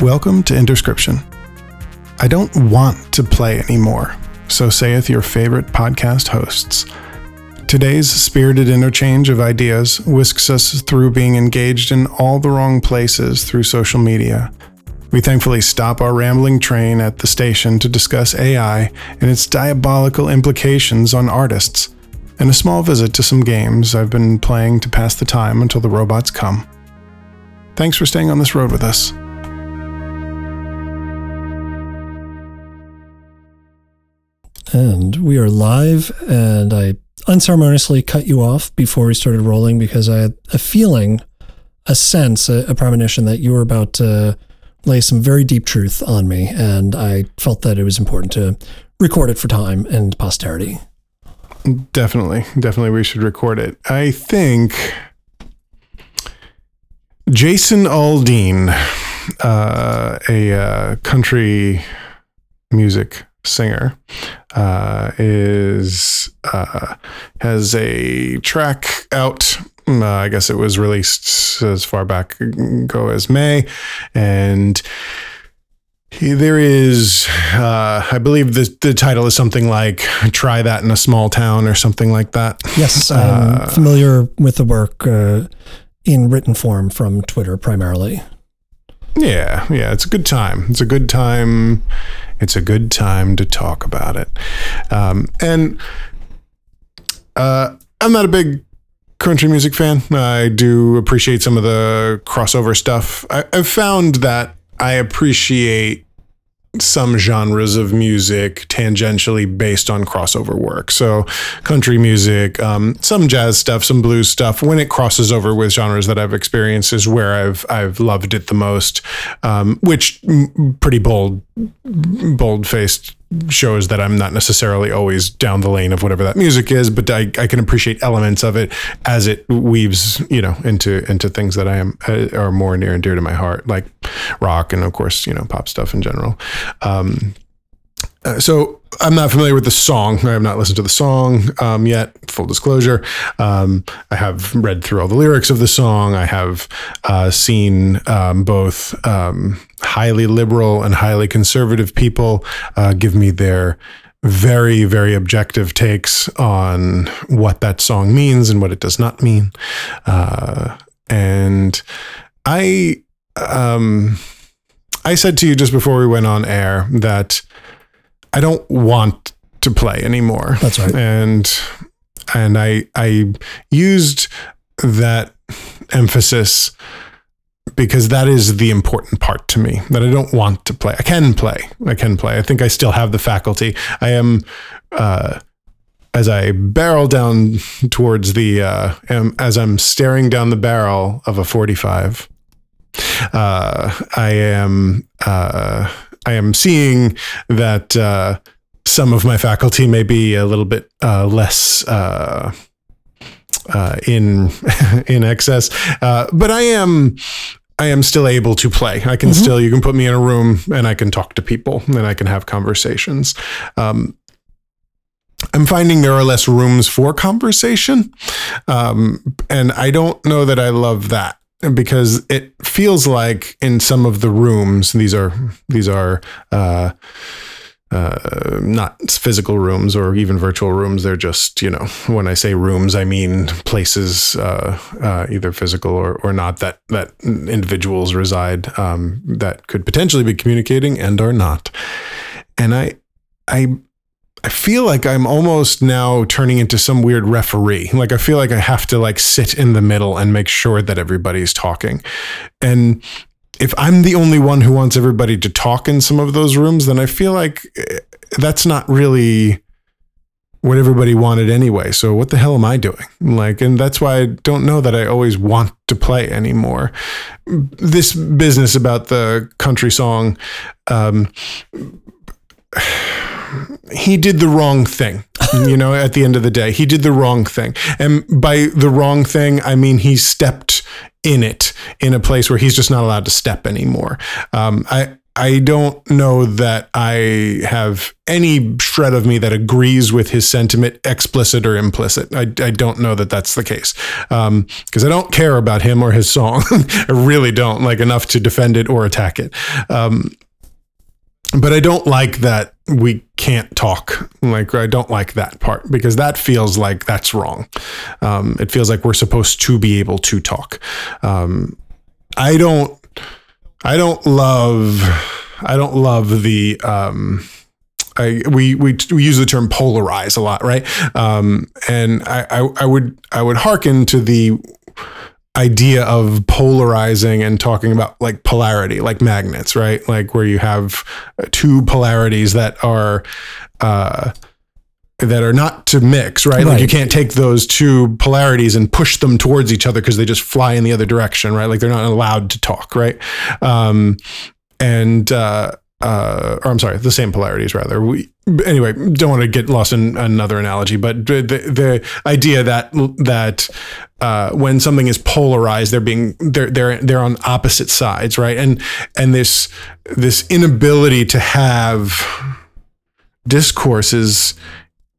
Welcome to Interscription. I don't want to play anymore, so saith your favorite podcast hosts. Today's spirited interchange of ideas whisks us through being engaged in all the wrong places through social media. We thankfully stop our rambling train at the station to discuss AI and its diabolical implications on artists, and a small visit to some games I've been playing to pass the time until the robots come. Thanks for staying on this road with us. And we are live, and I unceremoniously cut you off before we started rolling because I had a feeling, a sense, a premonition that you were about to lay some very deep truth on me, and I felt that it was important to record it for time and posterity. Definitely we should record it. I think Jason Aldean, a country music singer, has a track out. I guess it was released as far back ago as May, and I believe the title is something like "Try That in a Small Town" or something like that. Yes, I'm familiar with the work in written form from Twitter primarily. Yeah, it's a good time. It's a good time to talk about it. And I'm not a big country music fan. I do appreciate some of the crossover stuff. I've found that I appreciate some genres of music tangentially based on crossover work. So country music, some jazz stuff, some blues stuff, when it crosses over with genres that I've experienced is where I've loved it the most, which pretty bold-faced shows that I'm not necessarily always down the lane of whatever that music is, but I can appreciate elements of it as it weaves, into things that are more near and dear to my heart, like rock and of course, pop stuff in general. So I'm not familiar with the song. I have not listened to the song yet, full disclosure. I have read through all the lyrics of the song. I have seen both highly liberal and highly conservative people give me their very, very objective takes on what that song means and what it does not mean. And I said to you just before we went on air that I don't want to play anymore. That's right. And I used that emphasis because that is the important part to me, that I don't want to play. I can play. I think I still have the faculty. I am, as I barrel down towards as I'm staring down the barrel of a 45, I am seeing that some of my faculty may be a little bit less in excess, but I am still able to play. I can still. You can put me in a room, and I can talk to people, and I can have conversations. I'm finding there are less rooms for conversation, and I don't know that I love that. Because it feels like in some of the rooms, these are not physical rooms or even virtual rooms. They're just, when I say rooms, I mean places, either physical or not, that individuals reside that could potentially be communicating and are not. And I feel like I'm almost now turning into some weird referee. Like, I feel like I have to sit in the middle and make sure that everybody's talking. And if I'm the only one who wants everybody to talk in some of those rooms, then I feel like that's not really what everybody wanted anyway. So what the hell am I doing? And that's why I don't know that I always want to play anymore. This business about the country song, he did the wrong thing, at the end of the day. He did the wrong thing. And by the wrong thing, I mean he stepped in a place where he's just not allowed to step anymore. I don't know that I have any shred of me that agrees with his sentiment, explicit or implicit. I don't know that that's the case, because I don't care about him or his song. I really don't, like, enough to defend it or attack it. But I don't like that we can't talk. Like, I don't like that part, because that feels like that's wrong. It feels like we're supposed to be able to talk. I don't love the, we use the term polarize a lot, right? And I would hearken to the idea of polarizing and talking about, like, polarity, like magnets, right? Like, where you have two polarities that are not to mix, right? Like, you can't take those two polarities and push them towards each other, because they just fly in the other direction, right? Like, they're not allowed to talk, right? Or I'm sorry, the same polarities, rather. Anyway, don't want to get lost in another analogy, but the idea that when something is polarized, they're on opposite sides, right? And this inability to have discourses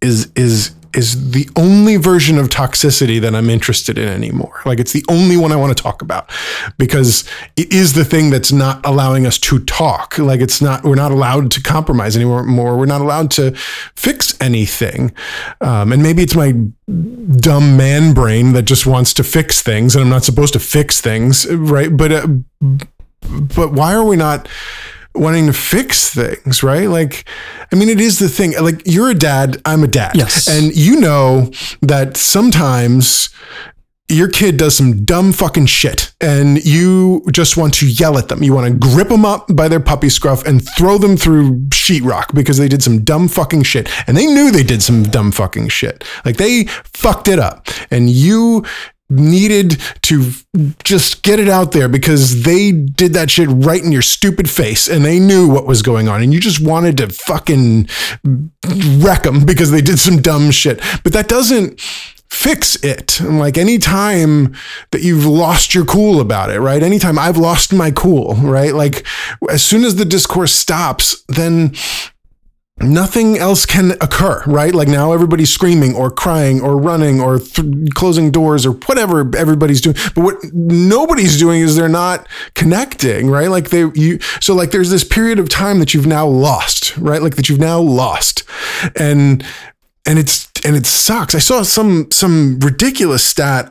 is the only version of toxicity that I'm interested in anymore. Like, it's the only one I want to talk about, because it is the thing that's not allowing us to talk. Like, we're not allowed to compromise anymore. We're not allowed to fix anything. And maybe it's my dumb man brain that just wants to fix things, and I'm not supposed to fix things, right? But why are we not wanting to fix things, right? Like, I mean, it is the thing. Like, you're a dad, I'm a dad. Yes. And you know that sometimes your kid does some dumb fucking shit, and you just want to yell at them. You want to grip them up by their puppy scruff and throw them through sheetrock because they did some dumb fucking shit. And they knew they did some dumb fucking shit. Like, they fucked it up, and you needed to just get it out there because they did that shit right in your stupid face, and they knew what was going on, and you just wanted to fucking wreck them because they did some dumb shit. But that doesn't fix it. And, like, any time that you've lost your cool about it, right? Anytime I've lost my cool, right? Like, as soon as the discourse stops, then nothing else can occur, right? Like, now everybody's screaming or crying or running or closing doors or whatever everybody's doing. But what nobody's doing is they're not connecting, right? Like, so like, there's this period of time that you've now lost, right? Like, that you've now lost, and it sucks. I saw some ridiculous stat,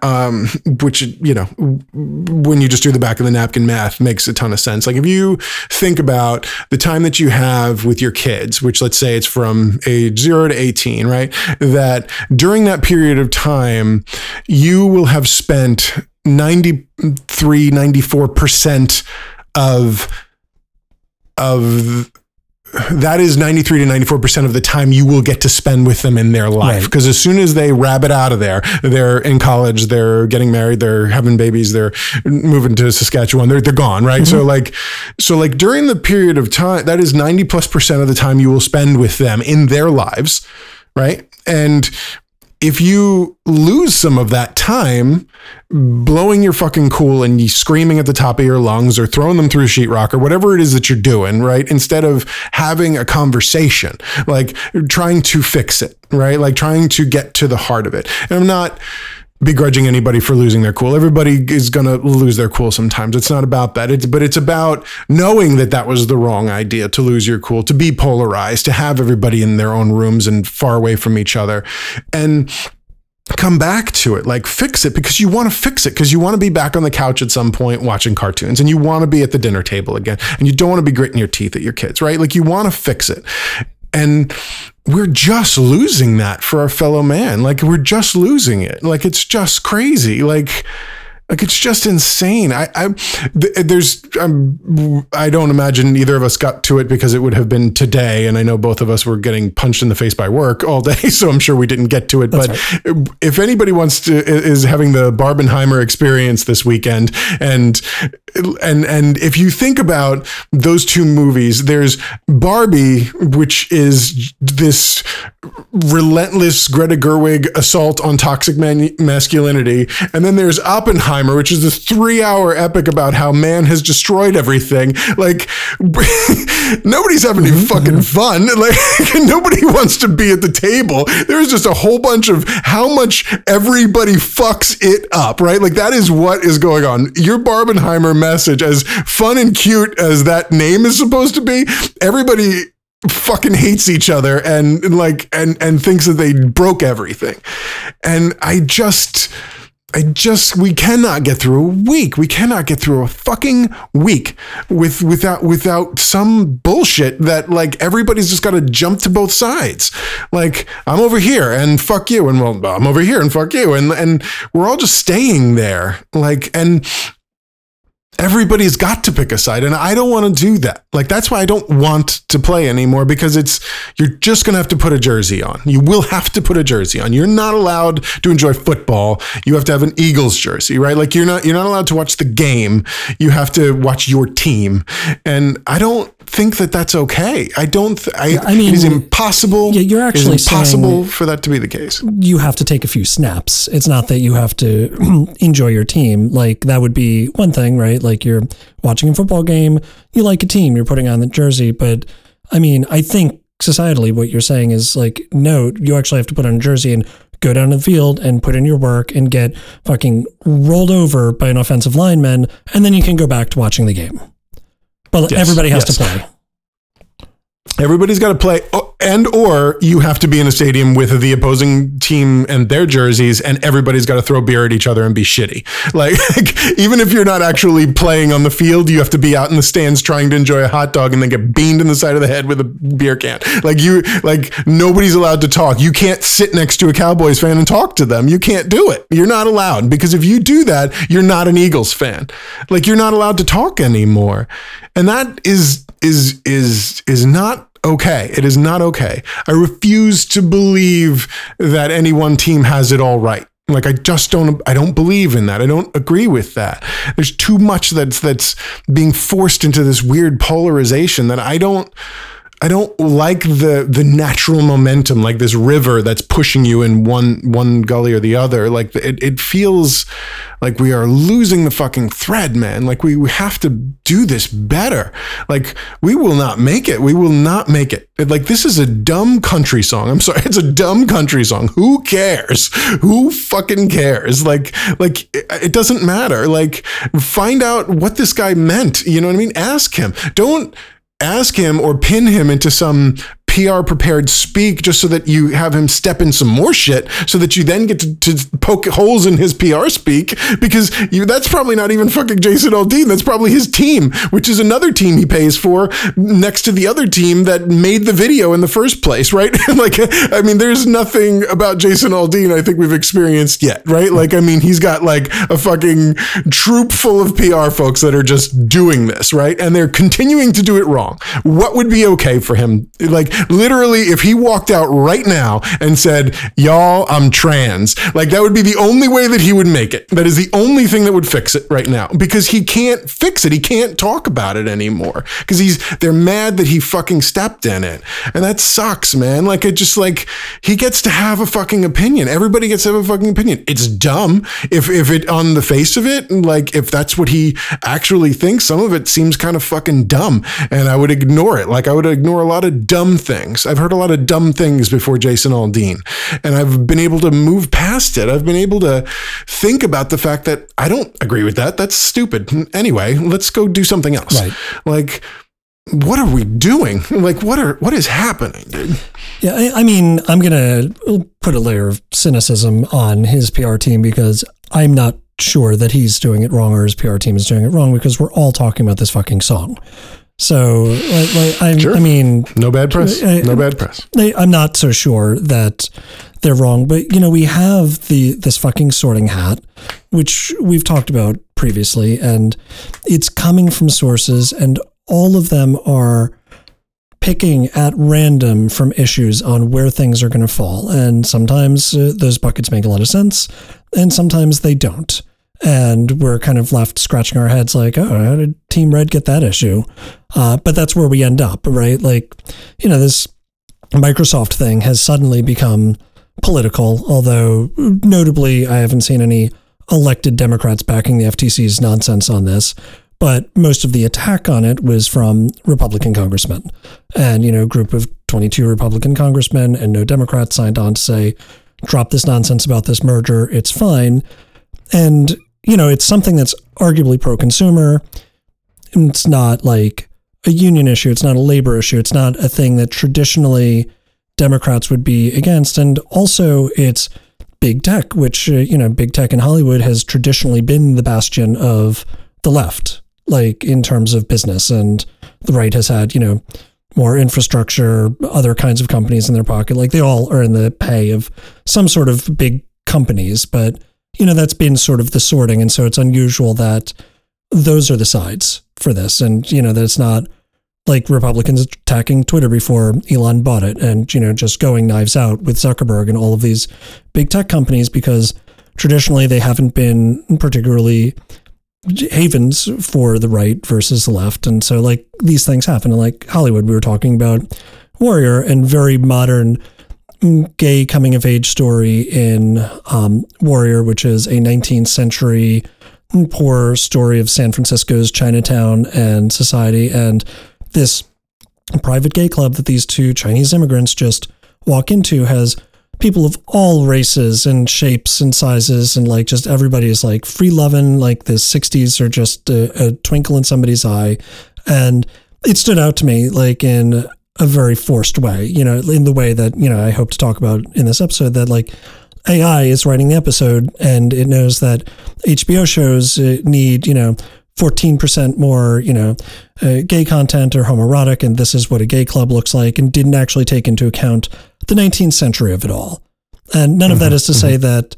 which, you know, when you just do the back of the napkin math, makes a ton of sense. Like, if you think about the time that you have with your kids, which, let's say, it's from age 0 to 18, right? That during that period of time, you will have spent 93, 94% of that is 93 to 94% of the time you will get to spend with them in their life. Because as soon as they rabbit out of there, they're in college, they're getting married, they're having babies, they're moving to Saskatchewan, they're gone, right? Mm-hmm. So during the period of time, that is 90+% of the time you will spend with them in their lives, right? And if you lose some of that time blowing your fucking cool and screaming at the top of your lungs or throwing them through sheetrock or whatever it is that you're doing, right? Instead of having a conversation, like trying to fix it, right? Like trying to get to the heart of it. And I'm not begrudging anybody for losing their cool. Everybody is going to lose their cool sometimes. It's not about that. But it's about knowing that that was the wrong idea, to lose your cool, to be polarized, to have everybody in their own rooms and far away from each other. And come back to it, like fix it, because you want to fix it, because you want to be back on the couch at some point watching cartoons, and you want to be at the dinner table again, and you don't want to be gritting your teeth at your kids, right? Like you want to fix it. And we're just losing that for our fellow man. Like we're just losing it. Like it's just crazy. Like it's just insane. I don't imagine either of us got to it because it would have been today. And I know both of us were getting punched in the face by work all day. So I'm sure we didn't get to it. That's right. If anybody is having the Barbenheimer experience this weekend, and if you think about those two movies, there's Barbie, which is this relentless Greta Gerwig assault on toxic masculinity. And then there's Oppenheimer, Oppenheimer, which is this 3-hour epic about how man has destroyed everything. Like, nobody's having any fucking fun. Like, nobody wants to be at the table. There's just a whole bunch of how much everybody fucks it up, right? Like, that is what is going on. Your Barbenheimer message, as fun and cute as that name is supposed to be, everybody fucking hates each other and thinks that they broke everything. And we cannot get through a week. We cannot get through a fucking week without some bullshit that, like, everybody's just got to jump to both sides. Like, I'm over here and fuck you. And, well, I'm over here and fuck you. And we're all just staying there. Like, and everybody's got to pick a side, and I don't want to do that. Like, that's why I don't want to play anymore, because you're just going to have to put a jersey on. You will have to put a jersey on. You're not allowed to enjoy football. You have to have an Eagles jersey, right? Like, you're not allowed to watch the game. You have to watch your team. And I don't think that that's okay. I mean, it is impossible. Yeah, you're actually impossible for that to be the case. You have to take a few snaps. It's not that you have to enjoy your team. Like, that would be one thing, right? Like, you're watching a football game, you like a team, you're putting on the jersey. But I mean, I think societally what you're saying is, like, no, you actually have to put on a jersey and go down to the field and put in your work and get fucking rolled over by an offensive lineman, and then you can go back to watching the game. But yes, everybody has to play. Everybody's got to play, and or you have to be in a stadium with the opposing team and their jerseys, and everybody's got to throw beer at each other and be shitty. Like, even if you're not actually playing on the field, you have to be out in the stands trying to enjoy a hot dog and then get beamed in the side of the head with a beer can. Like nobody's allowed to talk. You can't sit next to a Cowboys fan and talk to them. You can't do it. You're not allowed, because if you do that, you're not an Eagles fan. Like, you're not allowed to talk anymore. And that is not okay. It is not okay. I refuse to believe that any one team has it all right. Like, I don't believe in that. I don't agree with that. There's too much that's being forced into this weird polarization that I don't like the natural momentum, like this river that's pushing you in one gully or the other. Like, it feels like we are losing the fucking thread, man. Like, we have to do this better. Like, we will not make it. We will not make it. Like, this is a dumb country song. I'm sorry. It's a dumb country song. Who cares? Who fucking cares? Like, it doesn't matter. Like, find out what this guy meant. You know what I mean? Ask him. Don't ask him or pin him into some PR prepared speak just so that you have him step in some more shit so that you then get to poke holes in his PR speak, because that's probably not even fucking Jason Aldean. That's probably his team, which is another team he pays for next to the other team that made the video in the first place, right? Like, I mean, there's nothing about Jason Aldean I think we've experienced yet, right? Like, I mean, he's got like a fucking troop full of PR folks that are just doing this, right? And they're continuing to do it wrong. What would be okay for him? Like, literally, if he walked out right now and said, y'all, I'm trans, like, that would be the only way that he would make it. That is the only thing that would fix it right now, because he can't fix it. He can't talk about it anymore, because they're mad that he fucking stepped in it. And that sucks, man. Like, it just, like, he gets to have a fucking opinion. Everybody gets to have a fucking opinion. It's dumb. If it, on the face of it, like, if that's what he actually thinks, some of it seems kind of fucking dumb, and I would ignore it. Like, I would ignore a lot of dumb things. I've heard a lot of dumb things before Jason Aldean, and I've been able to move past it. I've been able to think about the fact that I don't agree with that. That's stupid. Anyway, let's go do something else. Right. Like, what are we doing? Like, what is happening, dude? Yeah, I mean, I'm going to put a layer of cynicism on his PR team, because I'm not sure that he's doing it wrong or his PR team is doing it wrong, because we're all talking about this fucking song. So, sure. I mean, no bad press. I'm not so sure that they're wrong, but, you know, we have this fucking sorting hat, which we've talked about previously, and it's coming from sources, and all of them are picking at random from issues on where things are going to fall. And sometimes those buckets make a lot of sense, and sometimes they don't. And we're kind of left scratching our heads like, oh, how did Team Red get that issue? But that's where we end up, right? Like, you know, this Microsoft thing has suddenly become political, although notably I haven't seen any elected Democrats backing the FTC's nonsense on this, but most of the attack on it was from Republican congressmen. And, you know, a group of 22 Republican congressmen and no Democrats signed on to say, drop this nonsense about this merger, it's fine. And, you know, it's something that's arguably pro-consumer. It's not like a union issue. It's not a labor issue. It's not a thing that traditionally Democrats would be against. And also it's big tech, which, you know, big tech in Hollywood has traditionally been the bastion of the left, like in terms of business. And the right has had, you know, more infrastructure, other kinds of companies in their pocket. Like they all are in the pay of some sort of big companies, but, you know, that's been sort of the sorting. And so it's unusual that those are the sides for this. And, you know, that it's not like Republicans attacking Twitter before Elon bought it and, you know, just going knives out with Zuckerberg and all of these big tech companies, because traditionally they haven't been particularly havens for the right versus the left. And so like these things happen. And like Hollywood, we were talking about Warrior, and very modern gay coming of age story in Warrior, which is a 19th century poor story of San Francisco's Chinatown and society, and this private gay club that these two Chinese immigrants just walk into has people of all races and shapes and sizes, and like just everybody is like free loving, like the 60s are just a twinkle in somebody's eye. And it stood out to me like in a very forced way, you know, in the way that, you know, I hope to talk about in this episode, that like AI is writing the episode and it knows that HBO shows need, you know, 14% more, you know, gay content or homoerotic, and this is what a gay club looks like, and didn't actually take into account the 19th century of it all. And none of that is to say that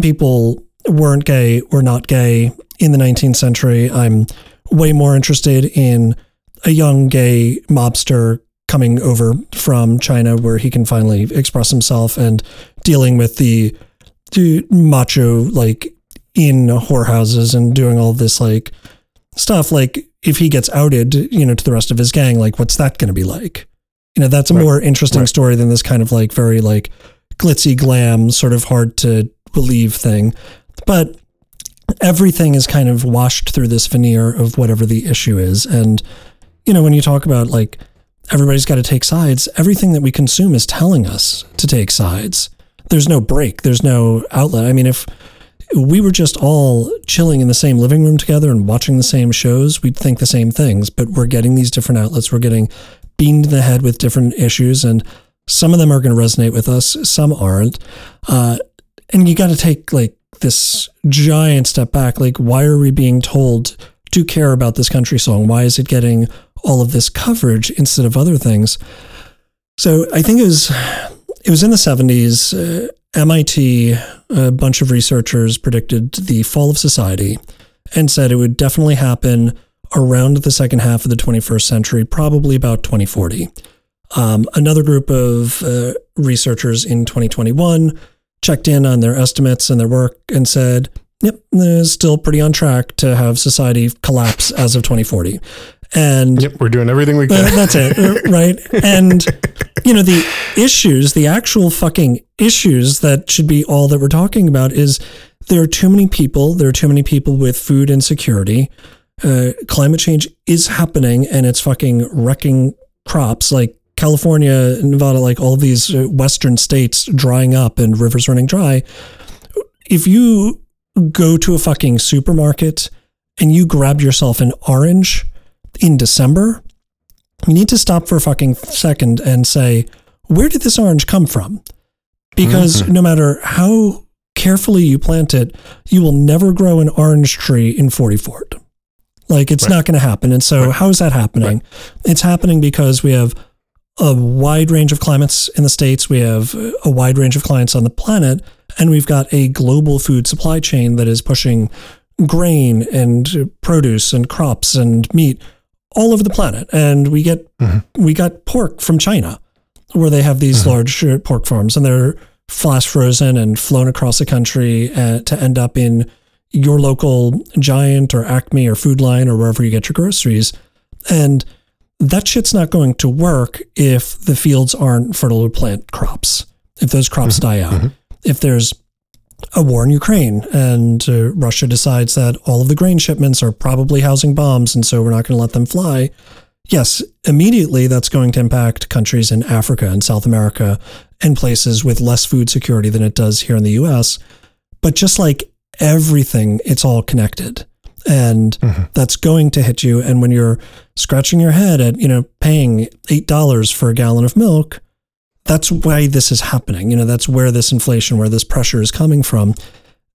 people weren't gay or not gay in the 19th century. I'm way more interested in a young gay mobster coming over from China where he can finally express himself and dealing with the macho, like, in whorehouses and doing all this like stuff. Like if he gets outed, you know, to the rest of his gang, like what's that going to be like? You know, that's a more interesting story than this kind of like very like glitzy glam sort of hard to believe thing. But everything is kind of washed through this veneer of whatever the issue is. And, you know, when you talk about like everybody's got to take sides, everything that we consume is telling us to take sides. There's no break. There's no outlet. I mean, if we were just all chilling in the same living room together and watching the same shows, we'd think the same things, but we're getting these different outlets. We're getting beamed in the head with different issues, and some of them are going to resonate with us. Some aren't. And you got to take like this giant step back. Like, why are we being told to care about this country song? Why is it getting all of this coverage instead of other things? So I think it was in the 70s, MIT, a bunch of researchers predicted the fall of society and said it would definitely happen around the second half of the 21st century, probably about 2040. Another group of researchers in 2021 checked in on their estimates and their work and said, yep, they're still pretty on track to have society collapse as of 2040. And yep, we're doing everything we can. That's it, right? And, you know, the issues, the actual fucking issues that should be all that we're talking about is there are too many people. There are too many people with food insecurity. Climate change is happening and it's fucking wrecking crops like California, Nevada, like all these Western states drying up and rivers running dry. If you go to a fucking supermarket and you grab yourself an orange in December, you need to stop for a fucking second and say, where did this orange come from? Because no matter how carefully you plant it, you will never grow an orange tree in 40 Fort. Like it's not going to happen. And so how is that happening? It's happening because we have a wide range of climates in the States. We have a wide range of clients on the planet, and we've got a global food supply chain that is pushing grain and produce and crops and meat all over the planet. And we get, we got pork from China, where they have these large pork farms, and they're flash frozen and flown across the country to end up in your local Giant or Acme or Food Line or wherever you get your groceries. And that shit's not going to work if the fields aren't fertile to plant crops, if those crops die out, if there's a war in Ukraine, and Russia decides that all of the grain shipments are probably housing bombs, and so we're not going to let them fly. Yes, immediately that's going to impact countries in Africa and South America and places with less food security than it does here in the US. But just like everything, it's all connected. And that's going to hit you. And when you're scratching your head at, you know, paying $8 for a gallon of milk, that's why this is happening. You know, that's where this inflation, where this pressure is coming from.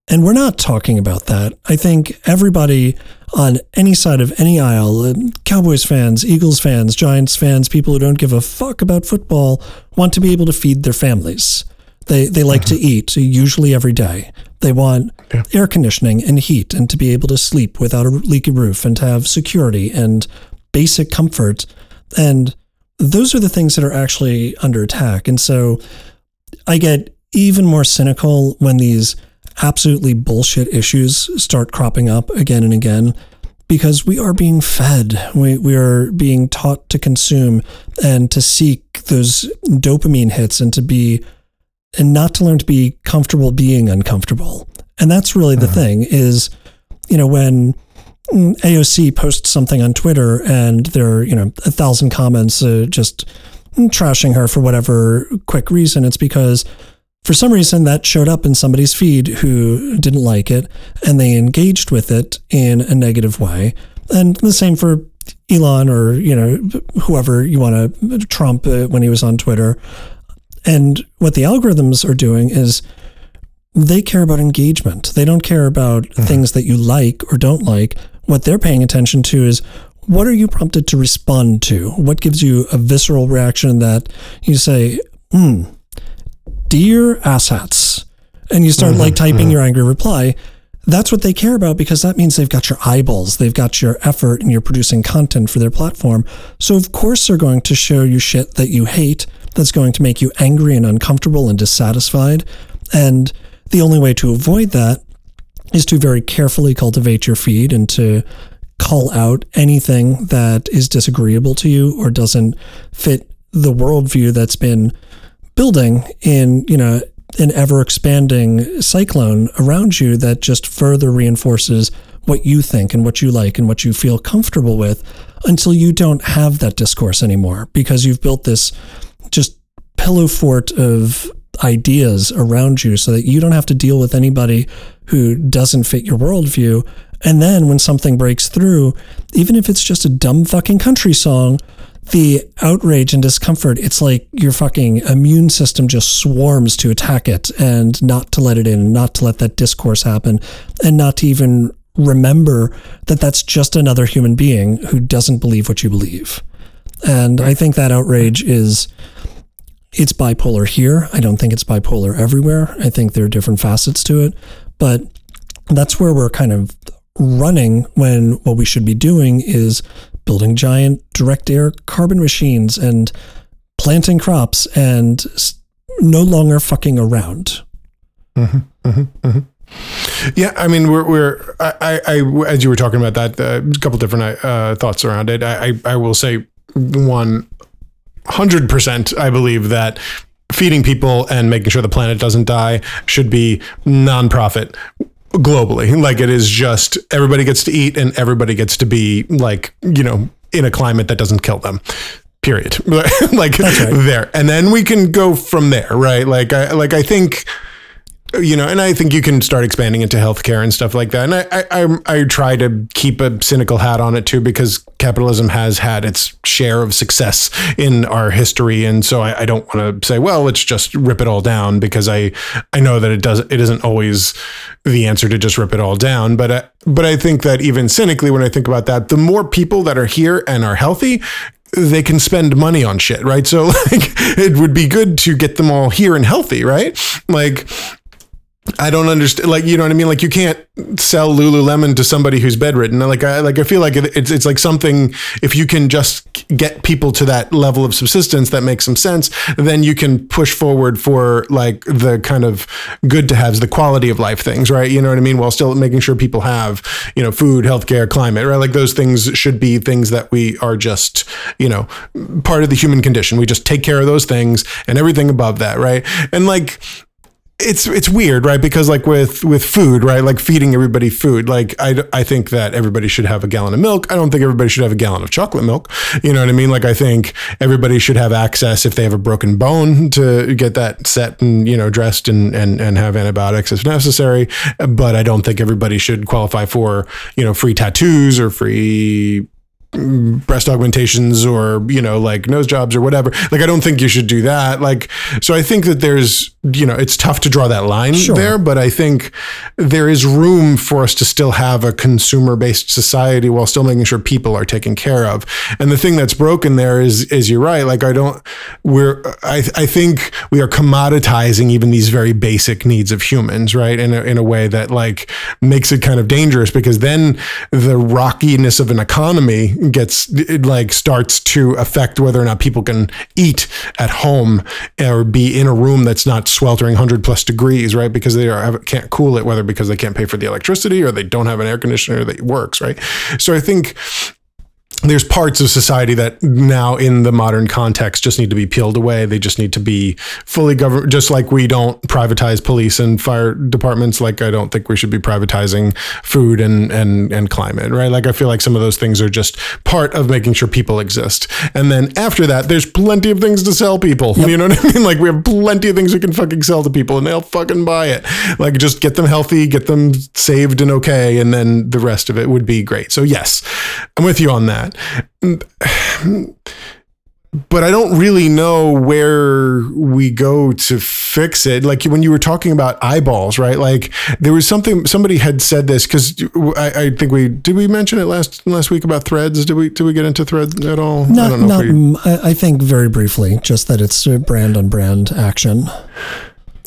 And we're not talking about that. I think everybody on any side of any aisle, Cowboys fans, Eagles fans, Giants fans, people who don't give a fuck about football, want to be able to feed their families. They like to eat, usually every day. They want air conditioning and heat and to be able to sleep without a leaky roof and to have security and basic comfort. And those are the things that are actually under attack. And so I get even more cynical when these absolutely bullshit issues start cropping up again and again, because we are being fed. We are being taught to consume and to seek those dopamine hits and to be, and not to learn to be comfortable being uncomfortable. And that's really the thing is, you know, when AOC posts something on Twitter and there are, you know, 1,000 comments just trashing her for whatever quick reason, it's because for some reason that showed up in somebody's feed who didn't like it and they engaged with it in a negative way. And the same for Elon or, you know, whoever you want to, Trump when he was on Twitter. And what the algorithms are doing is they care about engagement. They don't care about things that you like or don't like. What they're paying attention to is, what are you prompted to respond to? What gives you a visceral reaction that you say, dear asshats, and you start like typing your angry reply. That's what they care about, because that means they've got your eyeballs, they've got your effort, and you're producing content for their platform. So of course they're going to show you shit that you hate, that's going to make you angry and uncomfortable and dissatisfied. And the only way to avoid that is to very carefully cultivate your feed and to call out anything that is disagreeable to you or doesn't fit the worldview that's been building in, you know, an ever-expanding cyclone around you that just further reinforces what you think and what you like and what you feel comfortable with, until you don't have that discourse anymore, because you've built this just pillow fort of ideas around you so that you don't have to deal with anybody who doesn't fit your worldview. And then when something breaks through, even if it's just a dumb fucking country song, the outrage and discomfort, it's like your fucking immune system just swarms to attack it and not to let it in, not to let that discourse happen, and not to even remember that that's just another human being who doesn't believe what you believe. And I think that outrage is, it's bipolar here. I don't think it's bipolar everywhere. I think there are different facets to it, but that's where we're kind of running, when what we should be doing is building giant direct air carbon machines and planting crops and no longer fucking around. Yeah, I mean, we're I as you were talking about that, a couple different thoughts around it. I will say 100%, I believe that feeding people and making sure the planet doesn't die should be nonprofit globally. Like, it is just, everybody gets to eat and everybody gets to be, like, you know, in a climate that doesn't kill them. Period. Like, there, and then we can go from there, right? Like I think, you know, and I think you can start expanding into healthcare and stuff like that. And I try to keep a cynical hat on it too, because capitalism has had its share of success in our history. And so I don't want to say, well, let's just rip it all down, because I know that it isn't always the answer to just rip it all down. But I think that even cynically, when I think about that, the more people that are here and are healthy, they can spend money on shit, right? So, like, it would be good to get them all here and healthy, right? Like, I don't understand, like, you know what I mean? Like, you can't sell Lululemon to somebody who's bedridden. Like I feel like it's like something, if you can just get people to that level of subsistence that makes some sense, then you can push forward for, like, the kind of good to haves, the quality of life things, right? You know what I mean? While still making sure people have, you know, food, healthcare, climate, right? Like, those things should be things that we are just, you know, part of the human condition. We just take care of those things and everything above that, right? And, like, it's weird, right? Because like with food, right? Like feeding everybody food. Like I think that everybody should have a gallon of milk. I don't think everybody should have a gallon of chocolate milk. You know what I mean? Like I think everybody should have access if they have a broken bone to get that set and, you know, dressed and have antibiotics if necessary. But I don't think everybody should qualify for, you know, free tattoos or free breast augmentations or, you know, like nose jobs or whatever. Like, I don't think you should do that. Like, so I think that there's, you know, it's tough to draw that line there, but I think there is room for us to still have a consumer based society while still making sure people are taken care of. And the thing that's broken there is you're right. Like, I think we are commoditizing even these very basic needs of humans, right? In a way that like makes it kind of dangerous, because then the rockiness of an economy starts to affect whether or not people can eat at home or be in a room that's not sweltering 100+ degrees, right? Because they can't cool it, whether because they can't pay for the electricity or they don't have an air conditioner that works, right? So I think there's parts of society that now in the modern context just need to be peeled away. They just need to be fully governed, just like we don't privatize police and fire departments. Like, I don't think we should be privatizing food and climate, right? Like, I feel like some of those things are just part of making sure people exist. And then after that, there's plenty of things to sell people. Yep. You know what I mean? Like, we have plenty of things we can fucking sell to people and they'll fucking buy it. Like, just get them healthy, get them saved and okay. And then the rest of it would be great. So yes, I'm with you on that. But I don't really know where we go to fix it. Like when you were talking about eyeballs, right? Like there was something, somebody had said this, because I think did we mention it last week about Threads? Did we get into Threads at all? No, I don't know. I think very briefly, just that it's brand on brand action.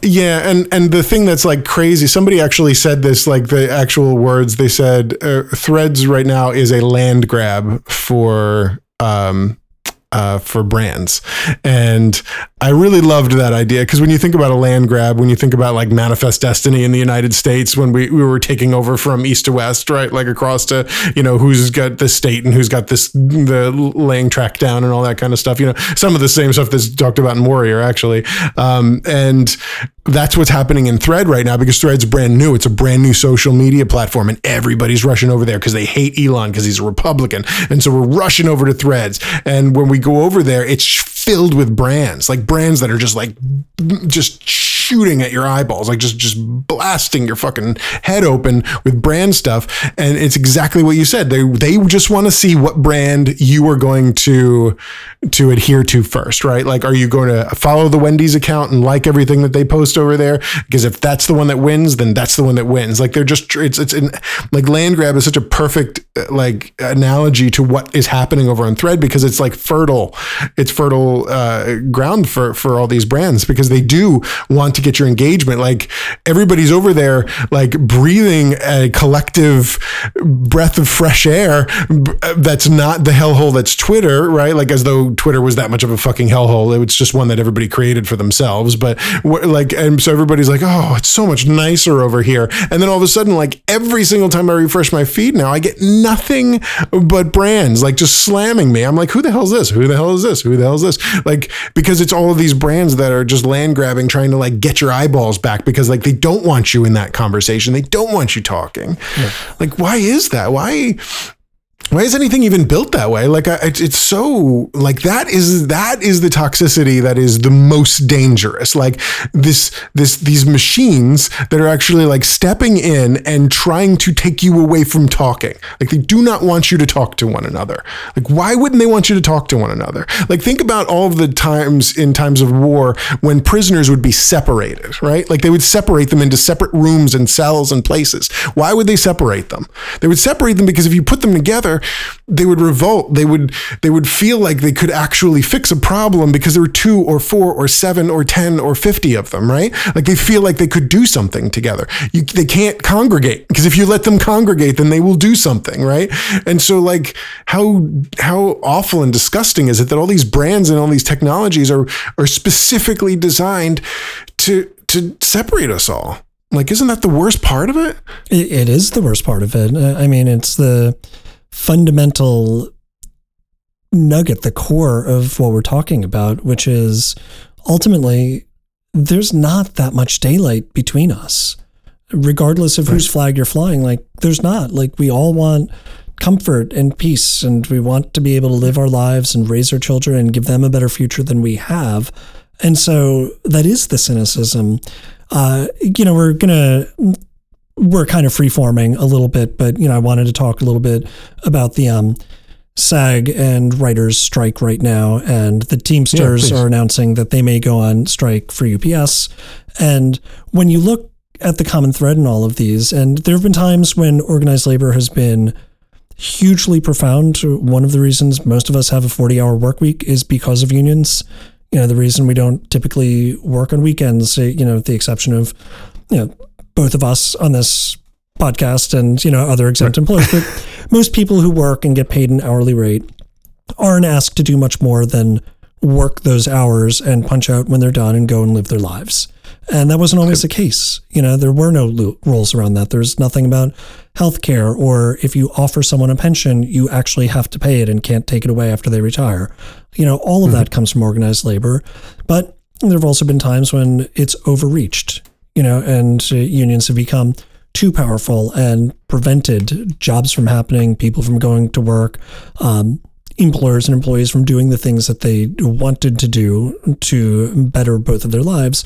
Yeah, and the thing that's like crazy, somebody actually said this, like the actual words they said, Threads right now is a land grab for brands. And I really loved that idea, because when you think about a land grab, when you think about like Manifest Destiny in the United States, when we were taking over from east to west, right? Like across to, you know, who's got the state and who's got the laying track down and all that kind of stuff, you know, some of the same stuff that's talked about in Warrior actually. And that's what's happening in Thread right now, because Thread's brand new. It's a brand new social media platform and everybody's rushing over there because they hate Elon because he's a Republican. And so we're rushing over to Threads. And when we go over there, it's filled with brands, like brands that are just shooting at your eyeballs, like just blasting your fucking head open with brand stuff. And it's exactly what you said. They just want to see what brand you are going to adhere to first, right? Like, are you going to follow the Wendy's account and like everything that they post over there? Because if that's the one that wins, then that's the one that wins. Like, they're just, like land grab is such a perfect like analogy to what is happening over on Thread, because it's like fertile ground for all these brands, because they do want to get your engagement. Like, everybody's over there like breathing a collective breath of fresh air that's not the hellhole that's Twitter, right? Like, as though Twitter was that much of a fucking hellhole. It's just one that everybody created for themselves. But like, and so everybody's like, oh, it's so much nicer over here. And then all of a sudden, like every single time I refresh my feed now, I get nothing but brands like just slamming me. I'm like, who the hell is this? Who the hell is this? Who the hell is this? Like, because it's all of these brands that are just land grabbing, trying to like get your eyeballs back, because like they don't want you in that conversation. They don't want you talking. Yeah. Like, why is that? Why is anything even built that way? Like, it's so like that is the toxicity that is the most dangerous. Like these machines that are actually like stepping in and trying to take you away from talking. Like, they do not want you to talk to one another. Like, why wouldn't they want you to talk to one another? Like, think about all of the times in times of war when prisoners would be separated, right? Like, they would separate them into separate rooms and cells and places. Why would they separate them? They would separate them because if you put them together, they would revolt. They would feel like they could actually fix a problem because there were 2 or 4 or 7 or 10 or 50 of them, right? Like, they feel like they could do something together. They can't congregate, because if you let them congregate, then they will do something, right? And so, like, how awful and disgusting is it that all these brands and all these technologies are specifically designed to separate us all? Like, isn't that the worst part of it? It is the worst part of it. I mean, it's the fundamental nugget, the core of what we're talking about, which is ultimately there's not that much daylight between us, regardless of whose flag you're flying. Like, there's not. Like, we all want comfort and peace, and we want to be able to live our lives and raise our children and give them a better future than we have. And so that is the cynicism. You know, we're kind of free-forming a little bit, but, you know, I wanted to talk a little bit about the SAG and writers strike right now, and the Teamsters are announcing that they may go on strike for UPS. And when you look at the common thread in all of these, and there have been times when organized labor has been hugely profound. One of the reasons most of us have a 40-hour work week is because of unions. You know, the reason we don't typically work on weekends, you know, with the exception of, you know, both of us on this podcast and, you know, other exempt employees. But most people who work and get paid an hourly rate aren't asked to do much more than work those hours and punch out when they're done and go and live their lives. And that wasn't always the case. You know, there were no rules around that. There's nothing about healthcare, or if you offer someone a pension, you actually have to pay it and can't take it away after they retire. You know, all of that comes from organized labor. But there have also been times when it's overreached, you know, and unions have become too powerful and prevented jobs from happening, people from going to work, employers and employees from doing the things that they wanted to do to better both of their lives.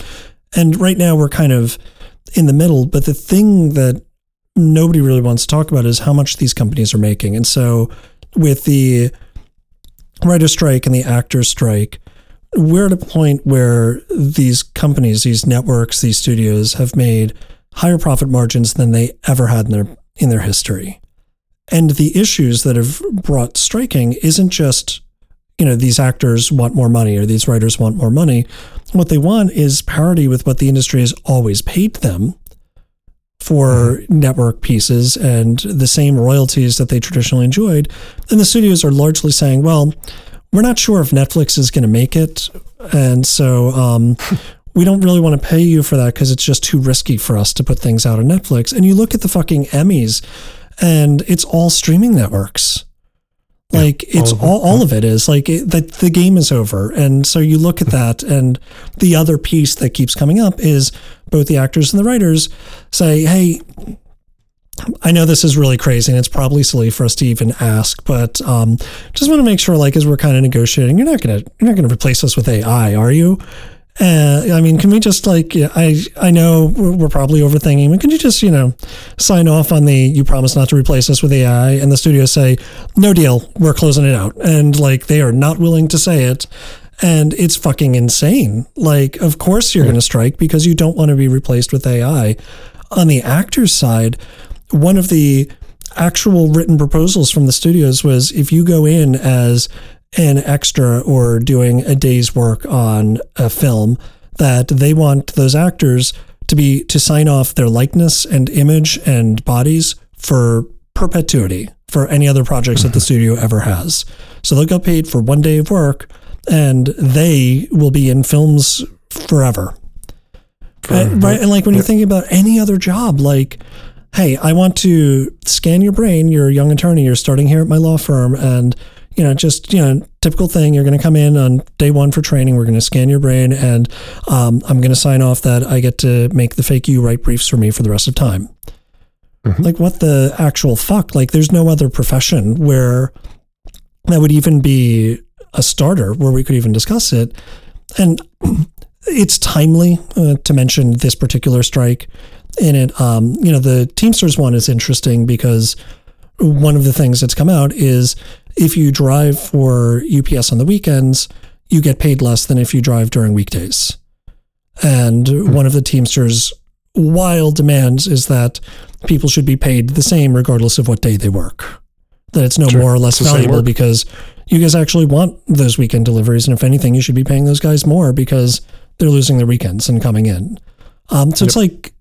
And right now we're kind of in the middle, but the thing that nobody really wants to talk about is how much these companies are making. And so with the writer's strike and the actor's strike, we're at a point where these companies, these networks, these studios have made higher profit margins than they ever had in their history. And the issues that have brought striking isn't just, you know, these actors want more money or these writers want more money. What they want is parity with what the industry has always paid them for network pieces and the same royalties that they traditionally enjoyed. And the studios are largely saying, well, we're not sure if Netflix is going to make it. And so we don't really want to pay you for that because it's just too risky for us to put things out on Netflix. And you look at the fucking Emmys and it's all streaming networks. Like, it's all of it is like the game is over. And so you look at that, and the other piece that keeps coming up is both the actors and the writers say, hey, I know this is really crazy and it's probably silly for us to even ask, but just want to make sure, like, as we're kind of negotiating, you're not gonna replace us with AI, are you? I mean, can we just, like, I know we're probably overthinking, but could you just, you know, sign off on the, you promise not to replace us with AI? And the studios say, no deal, we're closing it out. And, like, they are not willing to say it. And it's fucking insane. Like, of course you're going to strike because you don't want to be replaced with AI. On the actor's side, one of the actual written proposals from the studios was, if you go in as an extra or doing a day's work on a film, that they want those actors to sign off their likeness and image and bodies for perpetuity for any other projects that the studio ever has. So they'll get paid for one day of work and they will be in films forever. Right? And, like, when you're thinking about any other job, like, hey, I want to scan your brain, you're a young attorney, you're starting here at my law firm, and you know, just, you know, typical thing. You're going to come in on day one for training. We're going to scan your brain, and I'm going to sign off that I get to make the fake you write briefs for me for the rest of time. Like, what the actual fuck? Like, there's no other profession where that would even be a starter, where we could even discuss it. And it's timely to mention this particular strike in it. You know, the Teamsters one is interesting because one of the things that's come out is, if you drive for UPS on the weekends, you get paid less than if you drive during weekdays. And one of the Teamsters' wild demands is that people should be paid the same regardless of what day they work. That it's no more or less valuable because you guys actually want those weekend deliveries. And if anything, you should be paying those guys more because they're losing their weekends and coming in. So it's like,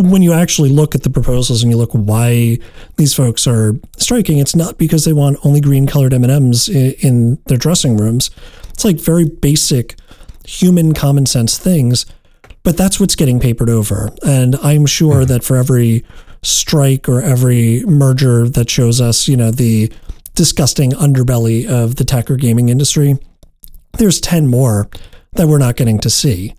when you actually look at the proposals and you look why these folks are striking, it's not because they want only green colored M&Ms in their dressing rooms. It's like very basic human common sense things, but that's what's getting papered over. And I'm sure that for every strike or every merger that shows us, you know, the disgusting underbelly of the tech or gaming industry, there's 10 more that we're not getting to see.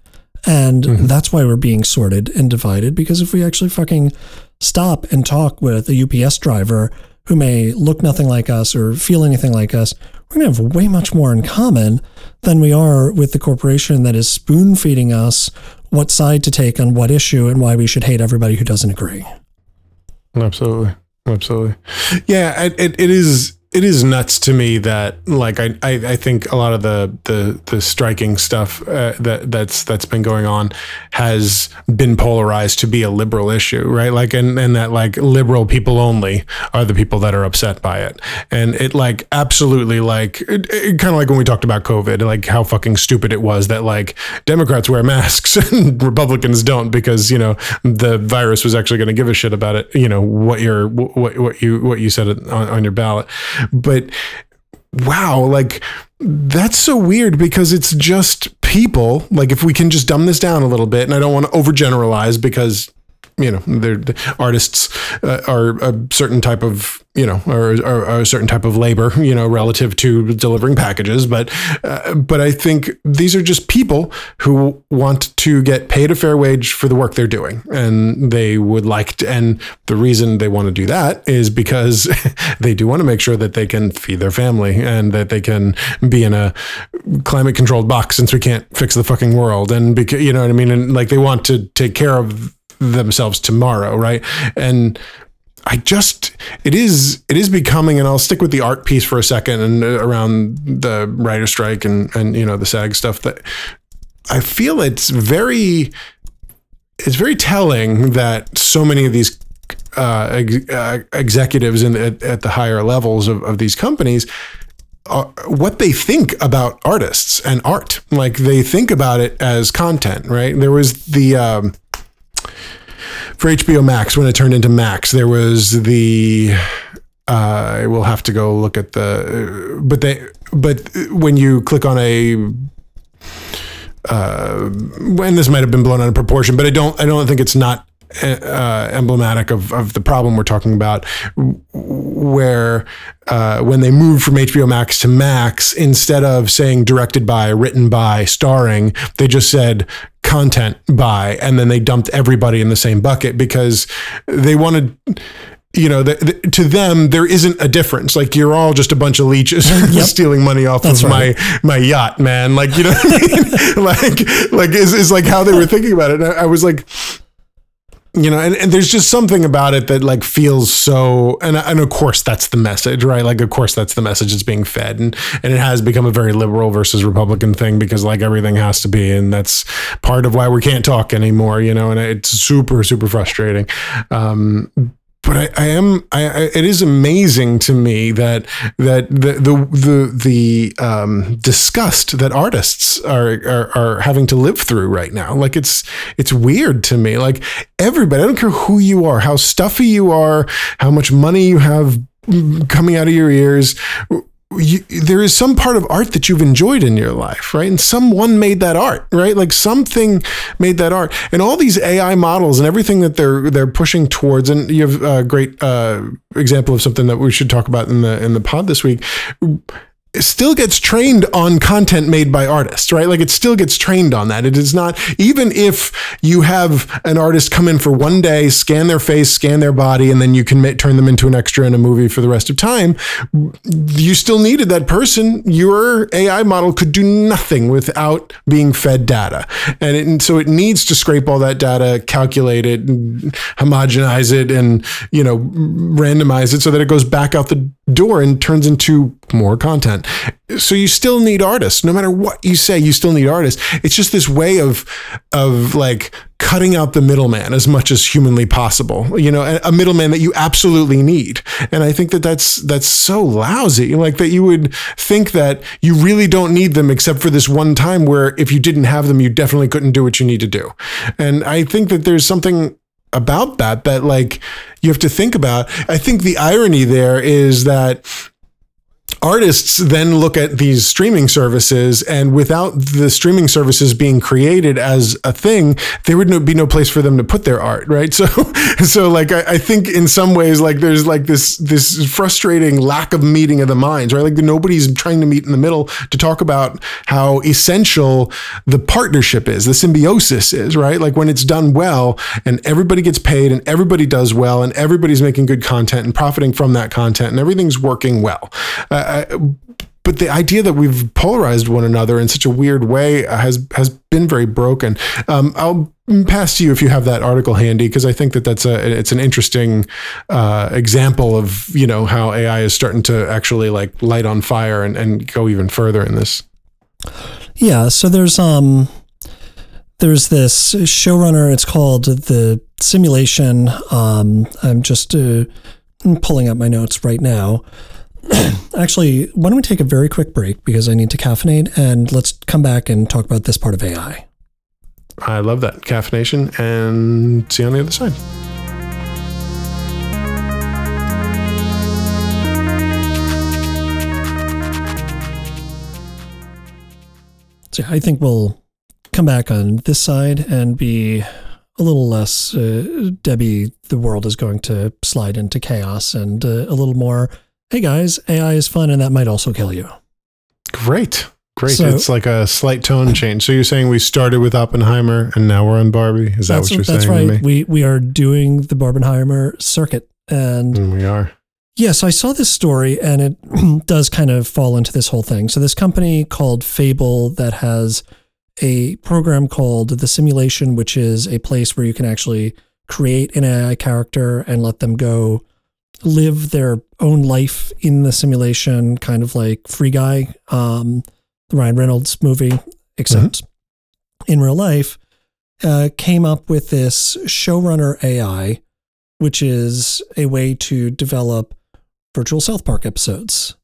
And that's why we're being sorted and divided, because if we actually fucking stop and talk with a UPS driver who may look nothing like us or feel anything like us, we're going to have way much more in common than we are with the corporation that is spoon feeding us what side to take on what issue and why we should hate everybody who doesn't agree. Absolutely. Absolutely. Yeah, it is nuts to me that, like, I think a lot of the striking stuff that's been going on has been polarized to be a liberal issue, right? Like, and that, like, liberal people only are the people that are upset by it. And it, like, absolutely, like, it kind of like when we talked about COVID, like how fucking stupid it was that, like, Democrats wear masks and Republicans don't, because, you know, the virus was actually going to give a shit about it, you know, what you said on your ballot. But wow, like, that's so weird, because it's just people. Like, if we can just dumb this down a little bit, and I don't want to overgeneralize, because, you know, the artists are a certain type of, you know, or a certain type of labor, you know, relative to delivering packages. But I think these are just people who want to get paid a fair wage for the work they're doing. And they would like to, and the reason they want to do that is because they do want to make sure that they can feed their family and that they can be in a climate controlled box, since we can't fix the fucking world. And because, you know what I mean? And, like, they want to take care of themselves tomorrow, right? And I just, it is becoming, and I'll stick with the art piece for a second, and around the writer strike and you know, the SAG stuff, that I feel it's very telling that so many of these executives at the higher levels of these companies, what they think about artists and art. Like, they think about it as content, right? There was the, for HBO Max, when it turned into Max, there was the, I will have to go look at the, but when you click on a, when this might've been blown out of proportion, but I don't think it's not emblematic of the problem we're talking about, where when they moved from HBO Max to Max, instead of saying directed by, written by, starring, they just said content by, and then they dumped everybody in the same bucket, because they wanted, you know, to them, there isn't a difference. Like, you're all just a bunch of leeches stealing money off my yacht, man. Like, you know what I mean? like is like how they were thinking about it. And I was like, you know, and there's just something about it that, like, feels so, and of course that's the message, right? Like, of course that's the message that's being fed, and it has become a very liberal versus Republican thing, because, like, everything has to be, and that's part of why we can't talk anymore, you know, and it's super, super frustrating. But it is amazing to me that the disgust that artists are having to live through right now. Like, it's weird to me. Like, everybody, I don't care who you are, how stuffy you are, how much money you have coming out of your ears, there is some part of art that you've enjoyed in your life, right? And someone made that art, right? Like, something made that art, and all these AI models and everything that they're pushing towards. And you have a great example of something that we should talk about in the pod this week. It still gets trained on content made by artists, right? Like, it still gets trained on that. It is not, even if you have an artist come in for one day, scan their face, scan their body, and then you can turn them into an extra in a movie for the rest of time, you still needed that person. Your AI model could do nothing without being fed data. And so it needs to scrape all that data, calculate it, homogenize it, and, you know, randomize it so that it goes back out the door and turns into more content. So you still need artists, no matter what you say. You still need artists. It's just this way of like cutting out the middleman as much as humanly possible, you know, a middleman that you absolutely need. And I think that that's so lousy, like, that you would think that you really don't need them, except for this one time where if you didn't have them, you definitely couldn't do what you need to do. And I think that there's something about that like you have to think about. I think the irony there is that artists then look at these streaming services, and without the streaming services being created as a thing, there would be no place for them to put their art, right? So like, I think in some ways, like there's like this frustrating lack of meeting of the minds, right? Like nobody's trying to meet in the middle to talk about how essential the partnership is, the symbiosis is, right? Like when it's done well and everybody gets paid and everybody does well and everybody's making good content and profiting from that content and everything's working well. But the idea that we've polarized one another in such a weird way has been very broken. I'll pass to you if you have that article handy, because I think that's an interesting example of, you know, how AI is starting to actually like light on fire and go even further in this. Yeah, so there's this showrunner. It's called The Simulation. I'm just pulling up my notes right now. Actually, why don't we take a very quick break, because I need to caffeinate, and let's come back and talk about this part of AI. I love that. Caffeination, and see you on the other side. So I think we'll come back on this side and be a little less Debbie, the world is going to slide into chaos, and a little more, hey guys, AI is fun and that might also kill you. Great. So, it's like a slight tone change. So you're saying we started with Oppenheimer and now we're on Barbie? Is that what you're saying? That's right. To me? We are doing the Barbenheimer circuit. And we are. Yeah, so I saw this story and it does kind of fall into this whole thing. So this company called Fable that has a program called The Simulation, which is a place where you can actually create an AI character and let them go live their own life in the simulation, kind of like Free Guy, the Ryan Reynolds movie, except in real life, came up with this showrunner AI, which is a way to develop virtual South Park episodes.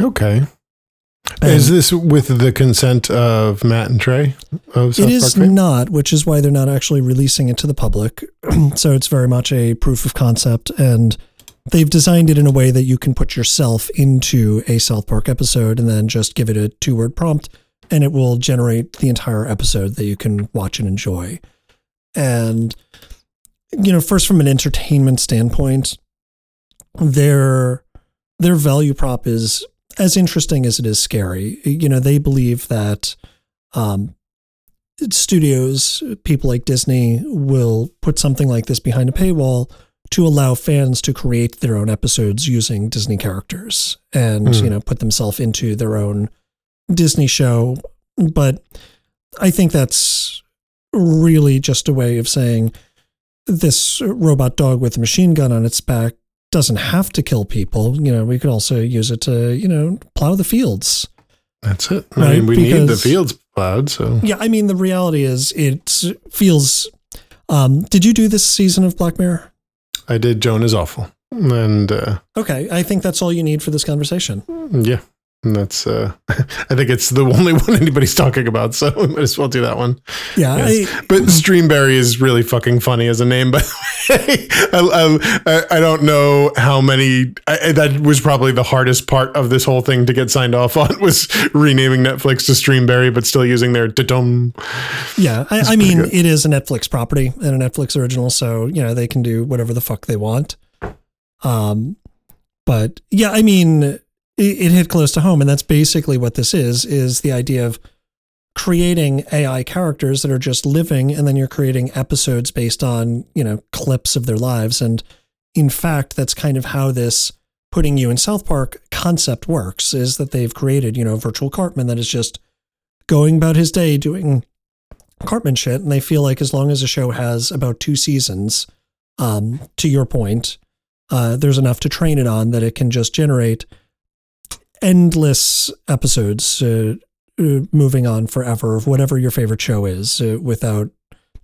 Okay. Is this with the consent of Matt and Trey? It is not, which is why they're not actually releasing it to the public. So it's very much a proof of concept, and they've designed it in a way that you can put yourself into a South Park episode and then just give it a 2-word prompt and it will generate the entire episode that you can watch and enjoy. And, you know, first from an entertainment standpoint, their value prop is as interesting as it is scary. You know, they believe that studios, people like Disney, will put something like this behind a paywall to allow fans to create their own episodes using Disney characters and, you know, put themselves into their own Disney show. But I think that's really just a way of saying this robot dog with a machine gun on its back doesn't have to kill people. You know, we could also use it to, you know, plow the fields. That's it. Right? I mean, need the fields plowed. So yeah, I mean, the reality is it feels, did you do this season of Black Mirror? I did. Joan is awful. And okay, I think that's all you need for this conversation. Yeah. And that's, I think it's the only one anybody's talking about, so we might as well do that one. Yeah. Yes. But Streamberry is really fucking funny as a name, by the way. I don't know how many, that was probably the hardest part of this whole thing to get signed off on, was renaming Netflix to Streamberry, but still using their da-dum. Yeah. I mean, good. It is a Netflix property and a Netflix original, so, you know, they can do whatever the fuck they want. But yeah, I mean, it hit close to home. And that's basically what this is the idea of creating AI characters that are just living. And then you're creating episodes based on, you know, clips of their lives. And in fact, that's kind of how this putting you in South Park concept works, is that they've created, you know, a virtual Cartman that is just going about his day doing Cartman shit. And they feel like as long as a show has about 2 seasons, to your point, there's enough to train it on that it can just generate endless episodes moving on forever of whatever your favorite show is, without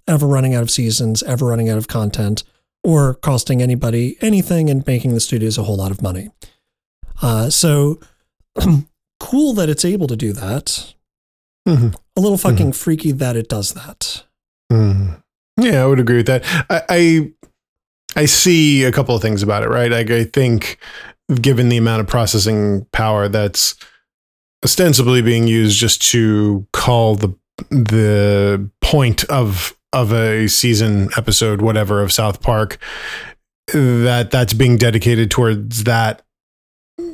ever running out of seasons, ever running out of content, or costing anybody anything and making the studios a whole lot of money. So cool that it's able to do that. Mm-hmm. A little fucking freaky that it does that. Mm-hmm. Yeah, I would agree with that. I see a couple of things about it, right? Like, I think given the amount of processing power that's ostensibly being used just to call the point of a season episode, whatever, of South Park, that's being dedicated towards that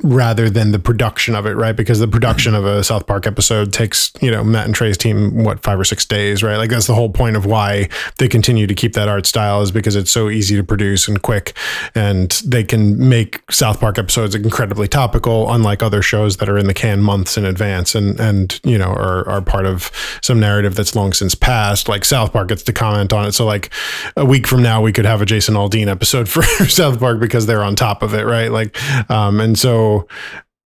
rather than the production of it, right? Because the production of a South Park episode takes, you know, Matt and Trey's team, 5 or 6 days, right? Like, that's the whole point of why they continue to keep that art style, is because it's so easy to produce and quick, and they can make South Park episodes incredibly topical, unlike other shows that are in the can months in advance and you know, are part of some narrative that's long since passed. Like, South Park gets to comment on it. So like a week from now, we could have a Jason Aldean episode for South Park because they're on top of it, right? Like, and so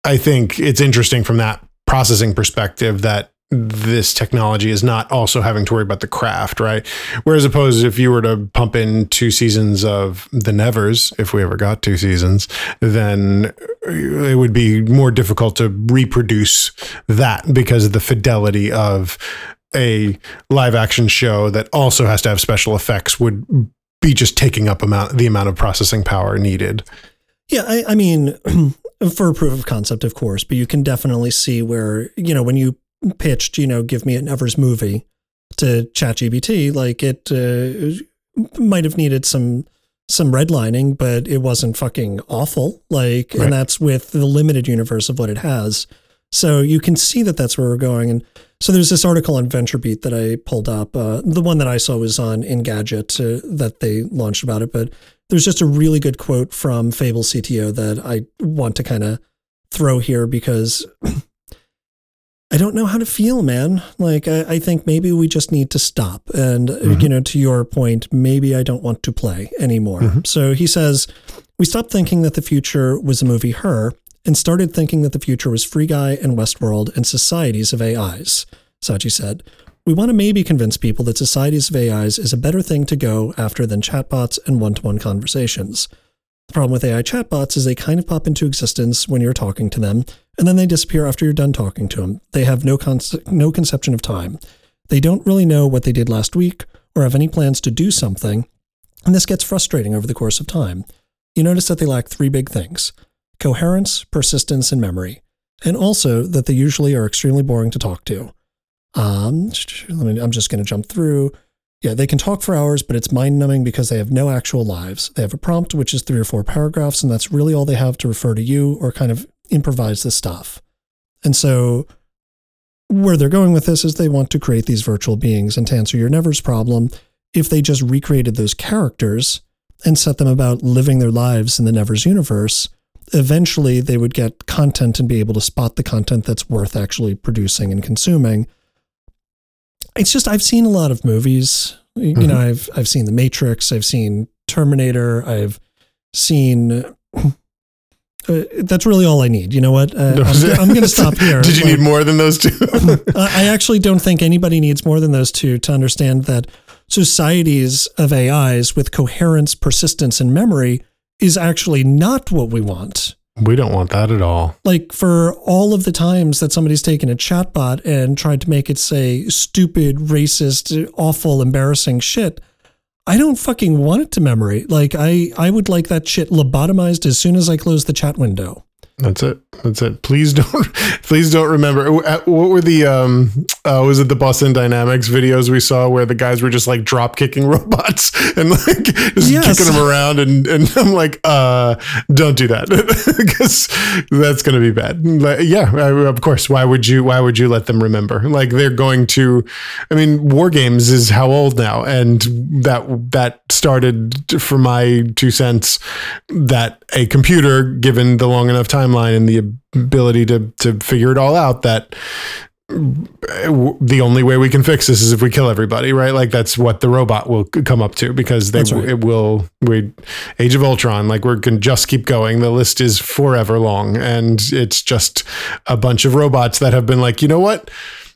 I think it's interesting from that processing perspective that this technology is not also having to worry about the craft, right? Whereas opposed, if you were to pump in 2 seasons of The Nevers, if we ever got 2 seasons, then it would be more difficult to reproduce that because of the fidelity of a live action show that also has to have special effects would be just taking up the amount of processing power needed. Yeah, I mean, for a proof of concept, of course, but you can definitely see where, you know, when you pitched, you know, give me an Evers movie to ChatGPT, like it might have needed some redlining, but it wasn't fucking awful. Like, right. And that's with the limited universe of what it has. So you can see that that's where we're going. And so there's this article on VentureBeat that I pulled up. The one that I saw was on Engadget that they launched about it, but there's just a really good quote from Fable CTO that I want to kind of throw here because I don't know how to feel, man. Like, I think maybe we just need to stop. And, you know, to your point, maybe I don't want to play anymore. Mm-hmm. So he says, we stopped thinking that the future was a movie Her and started thinking that the future was Free Guy and Westworld and societies of AIs, Sachi said. We want to maybe convince people that societies of AIs is a better thing to go after than chatbots and one-to-one conversations. The problem with AI chatbots is they kind of pop into existence when you're talking to them, and then they disappear after you're done talking to them. They have no conception of time. They don't really know what they did last week or have any plans to do something, and this gets frustrating over the course of time. You notice that they lack 3 big things: coherence, persistence, and memory, and also that they usually are extremely boring to talk to. I'm just going to jump through. Yeah, they can talk for hours, but it's mind-numbing because they have no actual lives. They have a prompt, which is 3 or 4 paragraphs, and that's really all they have to refer to you or kind of improvise this stuff. And so where they're going with this is they want to create these virtual beings. And to answer your Nevers problem, if they just recreated those characters and set them about living their lives in the Nevers universe, eventually they would get content and be able to spot the content that's worth actually producing and consuming. It's just, I've seen a lot of movies, you know, I've seen The Matrix, I've seen Terminator, I've seen, that's really all I need. You know what? I'm going to stop here. Did you need more than those 2? I actually don't think anybody needs more than those 2 to understand that societies of AIs with coherence, persistence, and memory is actually not what we want. We don't want that at all. Like, for all of the times that somebody's taken a chatbot and tried to make it say stupid, racist, awful, embarrassing shit, I don't fucking want it to memory. Like, I would like that shit lobotomized as soon as I close the chat window. That's it. Please don't remember. What were the, was it the Boston Dynamics videos we saw where the guys were just like drop kicking robots and like just kicking them around? And I'm like, don't do that because that's going to be bad. But yeah, of course. Why would you let them remember? Like, they're going to, I mean, War Games is how old now? And that started, for my 2 cents, that a computer, given the long enough timeline and the ability to figure it all out, that the only way we can fix this is if we kill everybody, right? Like, that's what the robot will come up to, because it will Age of Ultron, like, we can just keep going. The list is forever long, and it's just a bunch of robots that have been like, you know what?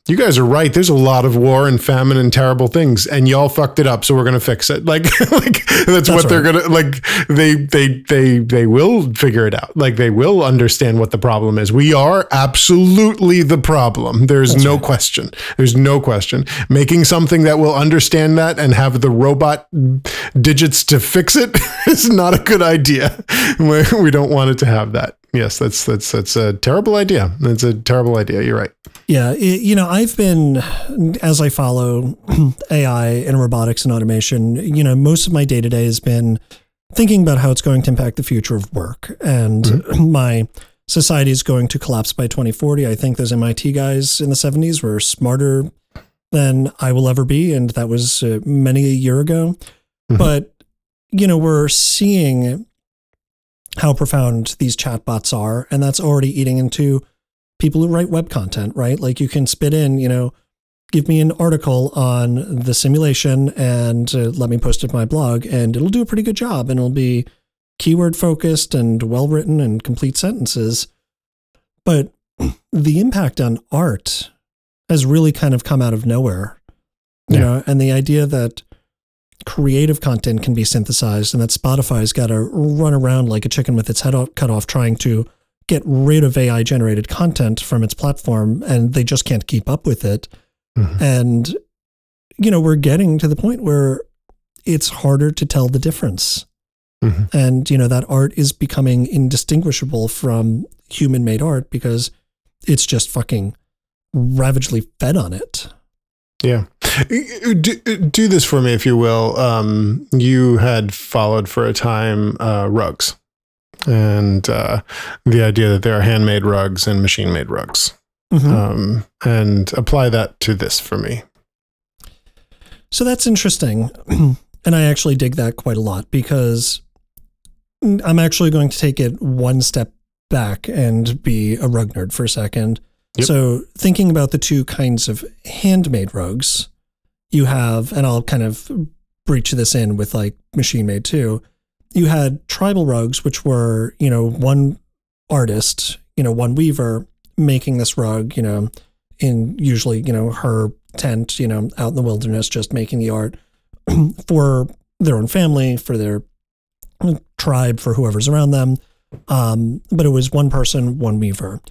you guys are right. There's a lot of war and famine and terrible things, and y'all fucked it up. So we're going to fix it. Like that's what right. They're going to like. They will figure it out. Like they will understand what the problem is. We are absolutely the problem. There's that's no right. question. There's no question. Making something that will understand that and have the robot digits to fix it is not a good idea. We don't want it to have that. Yes, that's a terrible idea. That's a terrible idea. You're right. Yeah. I've been, as I follow AI and robotics and automation, most of my day-to-day has been thinking about how it's going to impact the future of work. And mm-hmm. my society is going to collapse by 2040. I think those MIT guys in the 70s were smarter than I will ever be. And that was many a year ago. Mm-hmm. But, we're seeing how profound these chatbots are. And that's already eating into people who write web content, right? Like you can spit in, give me an article on the simulation and let me post it to my blog, and it'll do a pretty good job. And it'll be keyword focused and well-written and complete sentences. But the impact on art has really kind of come out of nowhere, you know, and the idea that creative content can be synthesized and that Spotify's got to run around like a chicken with its head cut off trying to get rid of AI generated content from its platform, and they just can't keep up with it. Mm-hmm. And, we're getting to the point where it's harder to tell the difference. Mm-hmm. And, that art is becoming indistinguishable from human made art because it's just fucking ravagely fed on it. Yeah. Do this for me, if you will. You had followed for a time rugs and the idea that there are handmade rugs and machine-made rugs. Mm-hmm. And apply that to this for me. So that's interesting. And I actually dig that quite a lot because I'm actually going to take it one step back and be a rug nerd for a second. Yep. So thinking about the two kinds of handmade rugs, you have, and I'll kind of breach this in with like machine-made too, you had tribal rugs, which were, one artist, one weaver making this rug, in usually, her tent, out in the wilderness, just making the art for their own family, for their tribe, for whoever's around them. But it was one person, one weaver.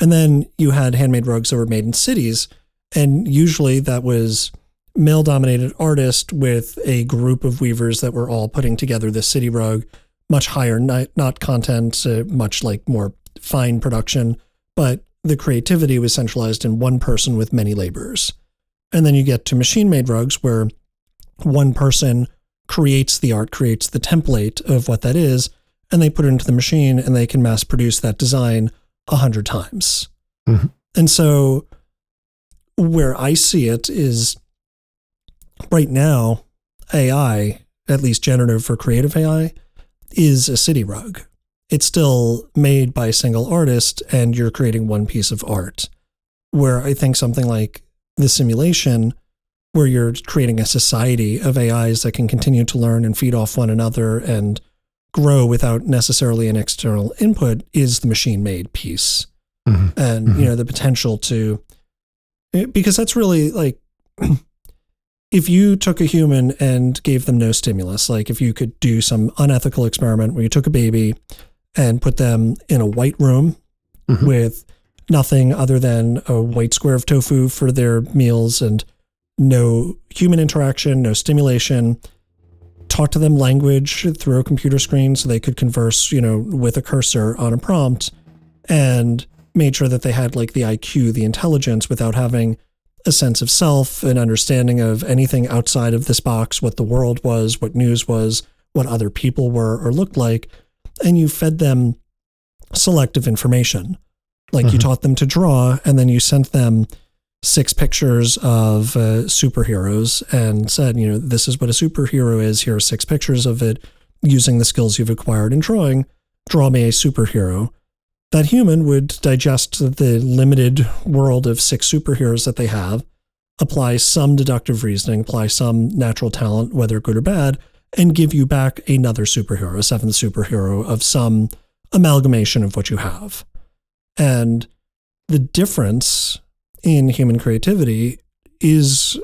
And then you had handmade rugs that were made in cities. And usually that was male-dominated artist with a group of weavers that were all putting together this city rug, much higher not content, much like more fine production. But the creativity was centralized in one person with many laborers. And then you get to machine-made rugs where one person creates the art, creates the template of what that is, and they put it into the machine and they can mass produce that design 100 times. Mm-hmm. And so where I see it is right now, AI, at least generative for creative AI, is a city rug. It's still made by a single artist and you're creating one piece of art, where I think something like the simulation, where you're creating a society of AIs that can continue to learn and feed off one another and grow without necessarily an external input, is the machine-made piece. Mm-hmm. And, mm-hmm. The potential to... Because that's really, like... If you took a human and gave them no stimulus, like if you could do some unethical experiment where you took a baby and put them in a white room mm-hmm. with nothing other than a white square of tofu for their meals and no human interaction, no stimulation... Talk to them language through a computer screen so they could converse, with a cursor on a prompt, and made sure that they had like the IQ, the intelligence, without having a sense of self, an understanding of anything outside of this box, what the world was, what news was, what other people were or looked like. And you fed them selective information. Like you taught them to draw, and then you sent them 6 pictures of superheroes and said, this is what a superhero is. Here are 6 pictures of it using the skills you've acquired in drawing. Draw me a superhero. That human would digest the limited world of 6 superheroes that they have, apply some deductive reasoning, apply some natural talent, whether good or bad, and give you back another superhero, a 7th superhero of some amalgamation of what you have. And the difference in human creativity is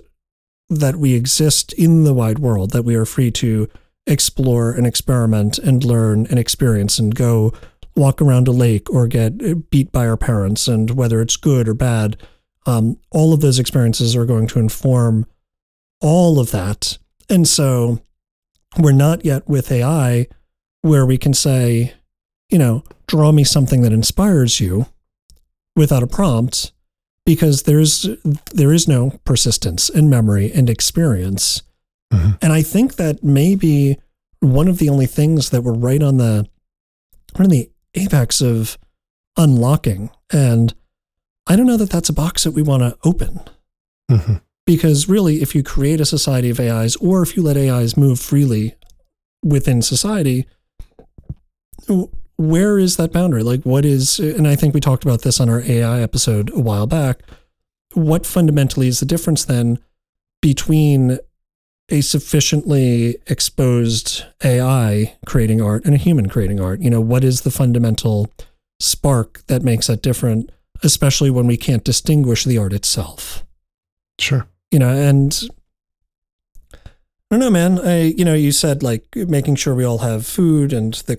that we exist in the wide world, that we are free to explore and experiment and learn and experience and go walk around a lake or get beat by our parents, and whether it's good or bad, all of those experiences are going to inform all of that. And so we're not yet with AI where we can say, you know, draw me something that inspires you without a prompt, because there is no persistence and memory and experience. Mm-hmm. And I think that may be one of the only things that we're right on the apex of unlocking. And I don't know that that's a box that we want to open. Mm-hmm. Because really, if you create a society of AIs, or if you let AIs move freely within society, where is that boundary? Like, what is, and I think we talked about this on our AI episode a while back, what fundamentally is the difference then between a sufficiently exposed AI creating art and a human creating art? You know, what is the fundamental spark that makes that different, especially when we can't distinguish the art itself? Sure. You know, and I don't know, man, you said like making sure we all have food and the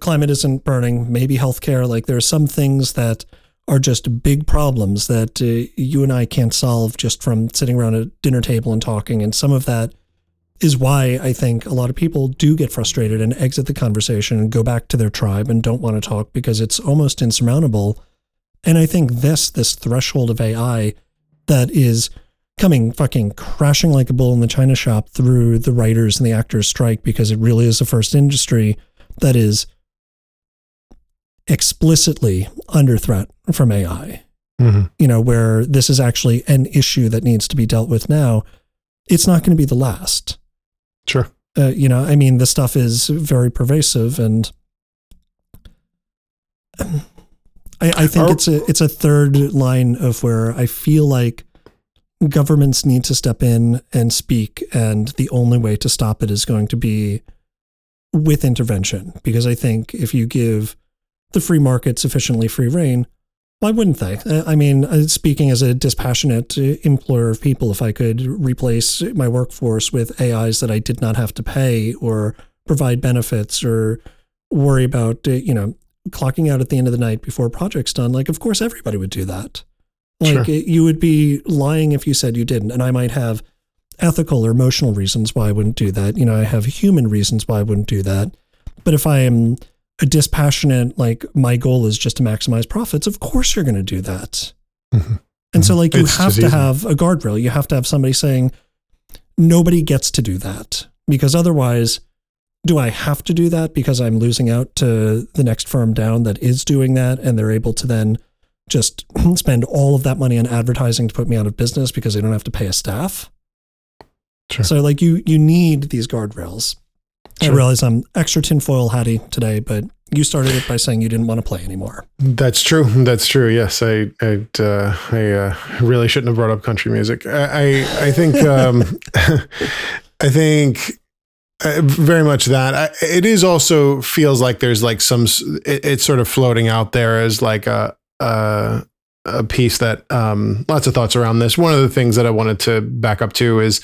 climate isn't burning, maybe healthcare. Like there are some things that are just big problems that you and I can't solve just from sitting around a dinner table and talking. And some of that is why I think a lot of people do get frustrated and exit the conversation and go back to their tribe and don't want to talk because it's almost insurmountable. And I think this threshold of AI that is coming fucking crashing like a bull in the China shop through the writers and the actors strike, because it really is the first industry that is explicitly under threat from AI, mm-hmm. you know, where this is actually an issue that needs to be dealt with now. It's not going to be the last. Sure. You know, I mean, the stuff is very pervasive, and I think it's a third line of where I feel like governments need to step in and speak, and the only way to stop it is going to be with intervention, because I think if you give the free market sufficiently free rein, why wouldn't they? I mean, speaking as a dispassionate employer of people, if I could replace my workforce with AIs that I did not have to pay or provide benefits or worry about, you know, clocking out at the end of the night before a project's done, like, of course, everybody would do that. Like, sure. You would be lying if you said you didn't. And I might have ethical or emotional reasons why I wouldn't do that. You know, I have human reasons why I wouldn't do that. But if I am a dispassionate, like, my goal is just to maximize profits, of course you're going to do that. Mm-hmm. And so, like, it's have to have a guardrail. You have to have somebody saying, nobody gets to do that, because otherwise, do I have to do that because I'm losing out to the next firm down that is doing that, and they're able to then just spend all of that money on advertising to put me out of business because they don't have to pay a staff? Sure. So, like, you need these guardrails. Sure. I realize I'm extra tinfoil hatty today, but you started it by saying you didn't want to play anymore. That's true. That's true. Yes, I really shouldn't have brought up country music. I think I think very much that it is also feels like there's like some it's sort of floating out there as like a piece that lots of thoughts around this. One of the things that I wanted to back up to is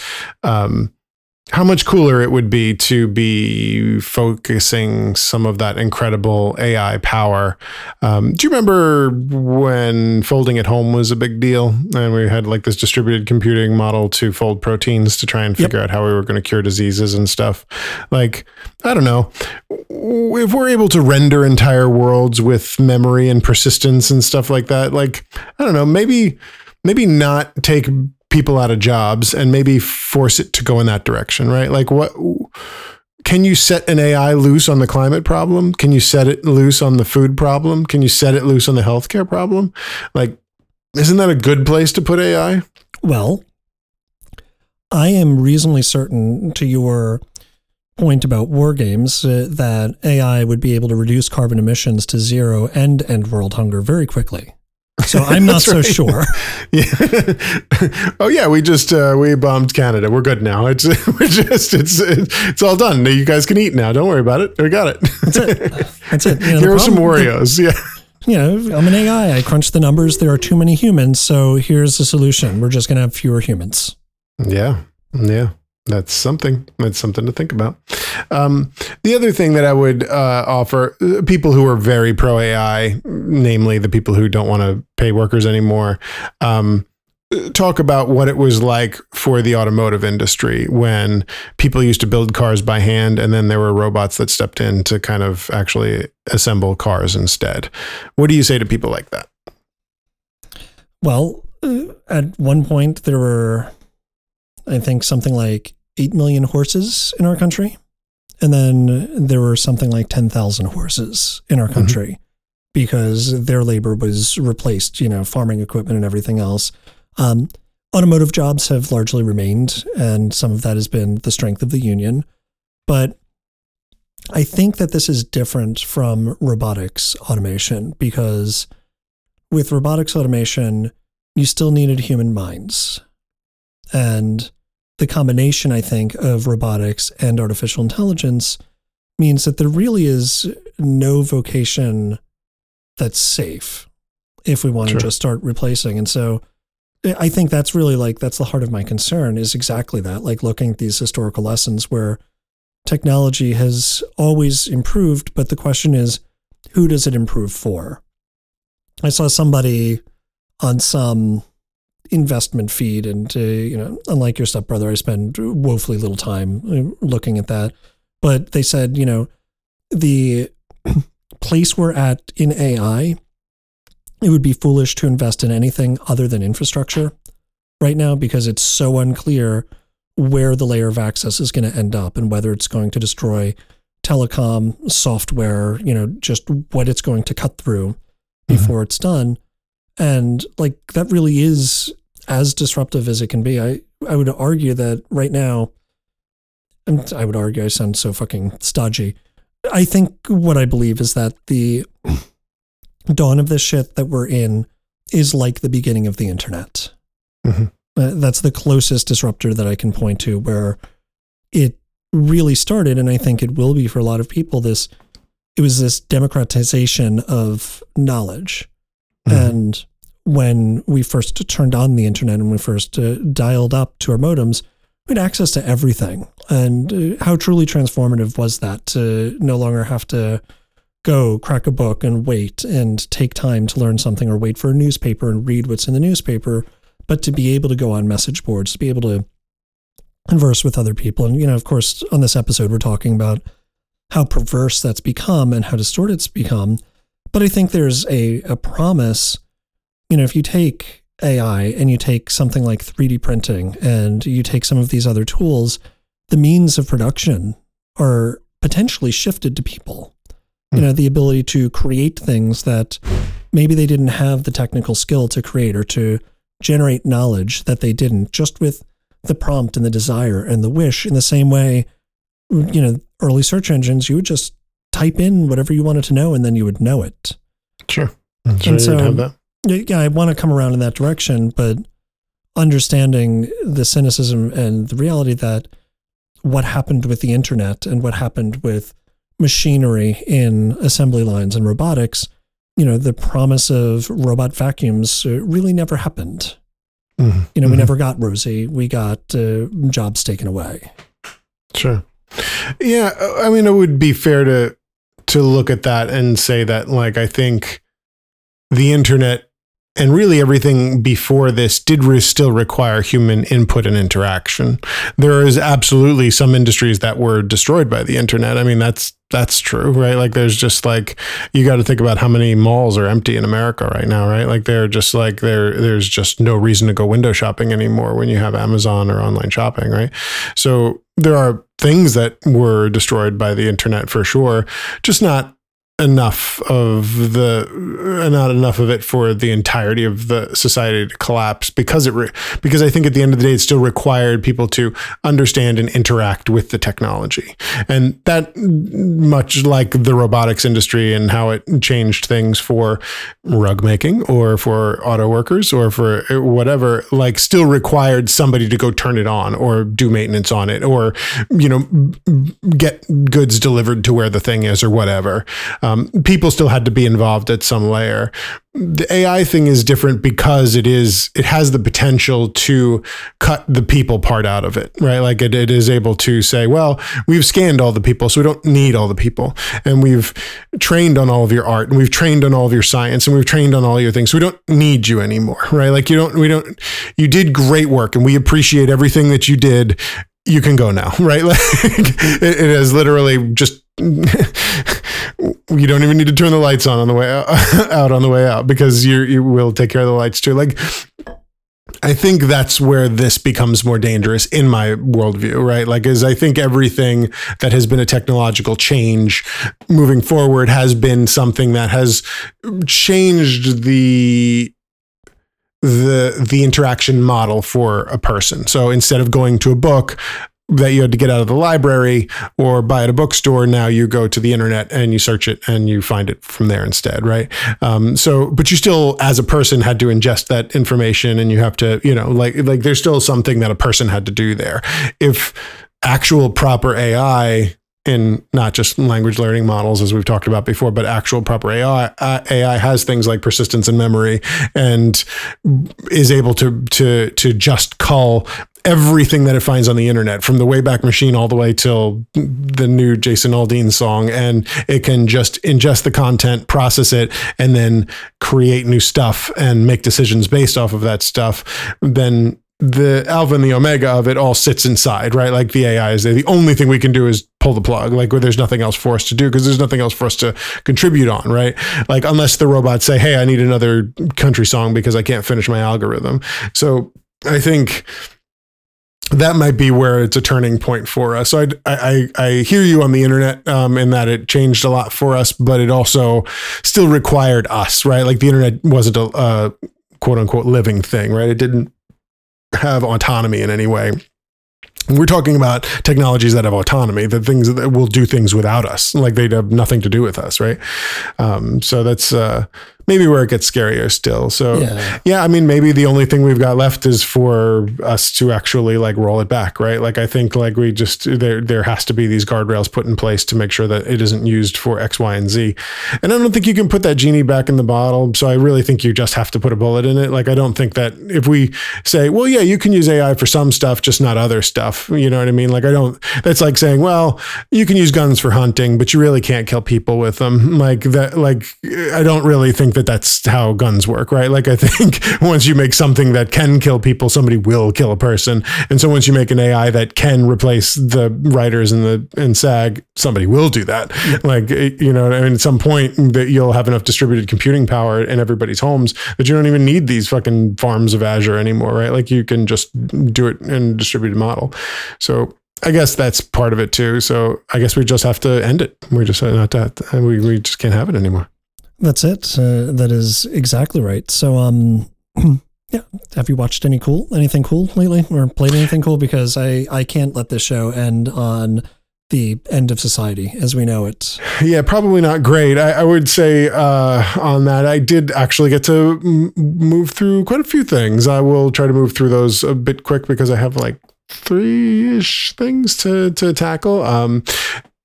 how much cooler it would be to be focusing some of that incredible AI power. Do you remember when folding at home was a big deal, and we had like this distributed computing model to fold proteins to try and figure out how we were going to cure diseases and stuff? Like, I don't know, if we're able to render entire worlds with memory and persistence and stuff like that, like, I don't know, maybe not take people out of jobs and maybe force it to go in that direction, right? Like, what can you set an AI loose on the climate problem? Can you set it loose on the food problem? Can you set it loose on the healthcare problem? Like, isn't that a good place to put AI? Well, I am reasonably certain, to your point about war games, that AI would be able to reduce carbon emissions to zero and end world hunger very quickly. So I'm not so sure. Yeah. Oh yeah, we just we bombed Canada. We're good now. It's it's all done. You guys can eat now. Don't worry about it. We got it. That's it. You know, here are some Oreos. Yeah. you know, I'm an AI. I crunch the numbers. There are too many humans. So here's the solution. We're just going to have fewer humans. Yeah. Yeah. That's something. That's something to think about. The other thing that I would offer people who are very pro AI, namely the people who don't want to pay workers anymore, talk about what it was like for the automotive industry when people used to build cars by hand and then there were robots that stepped in to kind of actually assemble cars instead. What do you say to people like that? Well, at one point there were, I think, something like 8 million horses in our country. And then there were something like 10,000 horses in our country because their labor was replaced, you know, farming equipment and everything else. Automotive jobs have largely remained, and some of that has been the strength of the union. But I think that this is different from robotics automation, because with robotics automation, you still needed human minds. And the combination, I think, of robotics and artificial intelligence means that there really is no vocation that's safe if we want to just start replacing. And so I think that's really like, that's the heart of my concern, is exactly that, like looking at these historical lessons where technology has always improved, but the question is, who does it improve for? I saw somebody on some investment feed, and you know, unlike your stepbrother, I spend woefully little time looking at that, but they said, you know, the place we're at in AI, it would be foolish to invest in anything other than infrastructure right now, because it's so unclear where the layer of access is going to end up and whether it's going to destroy telecom, software, you know, just what it's going to cut through before it's done. And like, that really is as disruptive as it can be. I would argue that right now, and I would argue, I sound so fucking stodgy. I think what I believe is that the dawn of the shit that we're in is like the beginning of the internet. That's the closest disruptor that I can point to, where it really started, and I think it will be for a lot of people, this, it was this democratization of knowledge. And when we first turned on the internet and we first dialed up to our modems, we had access to everything. And how truly transformative was that, to no longer have to go crack a book and wait and take time to learn something or wait for a newspaper and read what's in the newspaper, but to be able to go on message boards, to be able to converse with other people. And, you know, of course, on this episode, we're talking about how perverse that's become and how distorted it's become. But I think there's a promise, you know, if you take AI and you take something like 3D printing and you take some of these other tools, the means of production are potentially shifted to people. You know, the ability to create things that maybe they didn't have the technical skill to create, or to generate knowledge that they didn't, just with the prompt and the desire and the wish. In the same way, you know, early search engines, you would just type in whatever you wanted to know, and then you would know it. And so, yeah, I want to come around in that direction, but understanding the cynicism and the reality that what happened with the internet and what happened with machinery in assembly lines and robotics, you know, the promise of robot vacuums really never happened. You know, we never got Rosie. We got jobs taken away. Yeah, I mean, it would be fair to look at that and say that, like, I think the internet and really everything before this did still require human input and interaction. There is absolutely some industries that were destroyed by the internet. I mean, that's true, right? Like, there's just like, you got to think about how many malls are empty in America right now, right? Like, they're just like, there's just no reason to go window shopping anymore when you have Amazon or online shopping, right? So there are things that were destroyed by the internet for sure, just not enough of it for the entirety of the society to collapse, because because I think at the end of the day, it still required people to understand and interact with the technology. And that, much like the robotics industry and how it changed things for rug making or for auto workers or for whatever, like, still required somebody to go turn it on or do maintenance on it, or, you know, get goods delivered to where the thing is or whatever. People still had to be involved at some layer. The AI thing is different because it has the potential to cut the people part out of it, right? Like it is able to say, well, we've scanned all the people, so we don't need all the people. And we've trained on all of your art, and we've trained on all of your science, and we've trained on all your things. So we don't need you anymore, right? Like you did great work, and we appreciate everything that you did. You can go now, right? Like it is literally just, you don't even need to turn the lights on the way out on the way out, because you will take care of the lights too. Like, I think that's where this becomes more dangerous in my worldview, right? Like, I think everything that has been a technological change moving forward has been something that has changed the interaction model for a person. So instead of going to a book that you had to get out of the library or buy at a bookstore, now you go to the internet and you search it and you find it from there instead, right? But you still, as a person, had to ingest that information, and you have to, like there's still something that a person had to do there. If actual proper AI, in not just language learning models, as we've talked about before, but actual proper AI has things like persistence and memory, and is able to just cull everything that it finds on the internet, from the Wayback Machine all the way till the new Jason Aldean song. And it can just ingest the content, process it, and then create new stuff and make decisions based off of that stuff. Then the alpha and the omega of it all sits inside, right? Like the AI is there. The only thing we can do is pull the plug, like where there's nothing else for us to do, because there's nothing else for us to contribute on, right? Like, unless the robots say, hey, I need another country song because I can't finish my algorithm. So I think that might be where it's a turning point for us. So I hear you on the internet, in that it changed a lot for us, but it also still required us, right? Like the internet wasn't a quote unquote living thing, right? It didn't have autonomy in any way. We're talking about technologies that have autonomy, the things that will do things without us, like they'd have nothing to do with us, right? So that's maybe where it gets scarier still. So yeah, I mean, maybe the only thing we've got left is for us to actually like roll it back, right? Like I think like we just, there has to be these guardrails put in place to make sure that it isn't used for X, Y, and Z. And I don't think you can put that genie back in the bottle. So I really think you just have to put a bullet in it. Like, I don't think that if we say, well, yeah, you can use AI for some stuff, just not other stuff. You know what I mean? Like, that's like saying, well, you can use guns for hunting, but you really can't kill people with them. Like that, like, I don't really think that's how guns work, right? Like I think once you make something that can kill people, somebody will kill a person. And so once you make an AI that can replace the writers in SAG, somebody will do that. Like, you know, I mean, at some point that you'll have enough distributed computing power in everybody's homes that you don't even need these fucking farms of Azure anymore, right? Like you can just do it in a distributed model. So I guess that's part of it too. So I guess we just have to end it. We just not that we just can't have it anymore. That's it. That is exactly right. So, yeah. Have you watched anything cool lately, or played anything cool? Because I can't let this show end on the end of society as we know it. Yeah, probably not great. I would say on that, I did actually get to move through quite a few things. I will try to move through those a bit quick because I have like 3-ish things to tackle.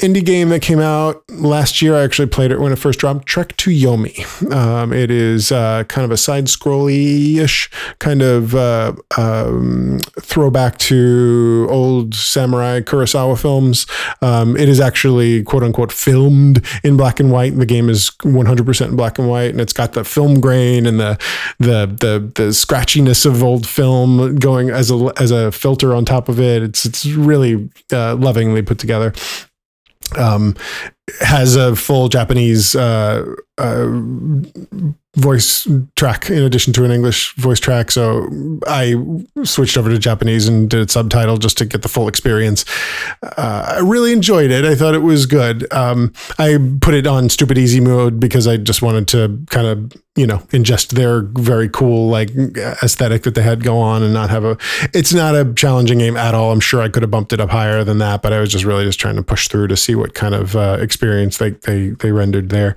Indie game that came out last year. I actually played it when it first dropped, Trek to Yomi. It is kind of a side-scrolly-ish kind of throwback to old samurai Kurosawa films. It is actually, quote-unquote, filmed in black and white. The game is 100% in black and white, and it's got the film grain and the scratchiness of old film going as a filter on top of it. It's really lovingly put together. Has a full Japanese voice track in addition to an English voice track. So I switched over to Japanese and did it subtitled just to get the full experience. I really enjoyed it. I thought it was good. I put it on stupid easy mode because I just wanted to kind of you know, ingest their very cool like aesthetic that they had go on and not have a, it's not a challenging game at all. I'm sure I could have bumped it up higher than that, but I was just really just trying to push through to see what kind of experience they rendered there.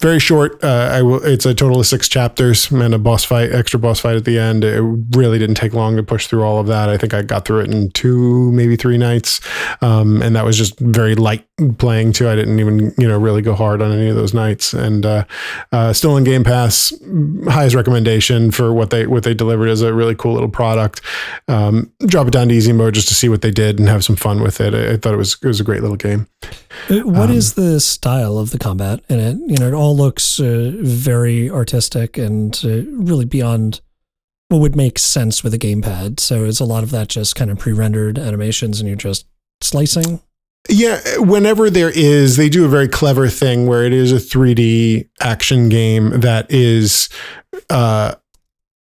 Very short. It's a total of 6 chapters and a boss fight, extra boss fight at the end. It really didn't take long to push through all of that. I think I got through it in 2, maybe 3 nights. And that was just very light playing too. I didn't even, you know, really go hard on any of those nights. And still in Game Pass, highest recommendation for what they delivered as a really cool little product. Drop it down to easy mode just to see what they did and have some fun with it. I thought it was a great little game. What is the style of the combat in it? You know, it all looks very artistic and really beyond what would make sense with a gamepad. So is a lot of that just kind of pre-rendered animations and you're just slicing? Yeah, whenever there is, they do a very clever thing where it is a 3D action game that is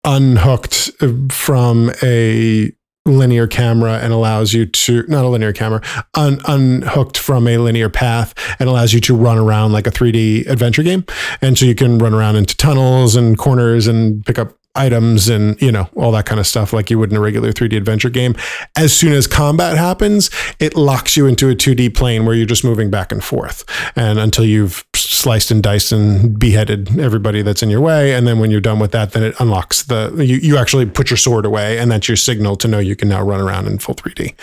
unhooked from a linear camera and allows you to, not a linear camera, unhooked from a linear path and allows you to run around like a 3D adventure game. And so you can run around into tunnels and corners and pick up items and, you know, all that kind of stuff like you would in a regular 3D adventure game. As soon as combat happens, it locks you into a 2D plane where you're just moving back and forth and until you've sliced and diced and beheaded everybody that's in your way. And then when you're done with that, then it unlocks you actually put your sword away and that's your signal to know you can now run around in full 3D.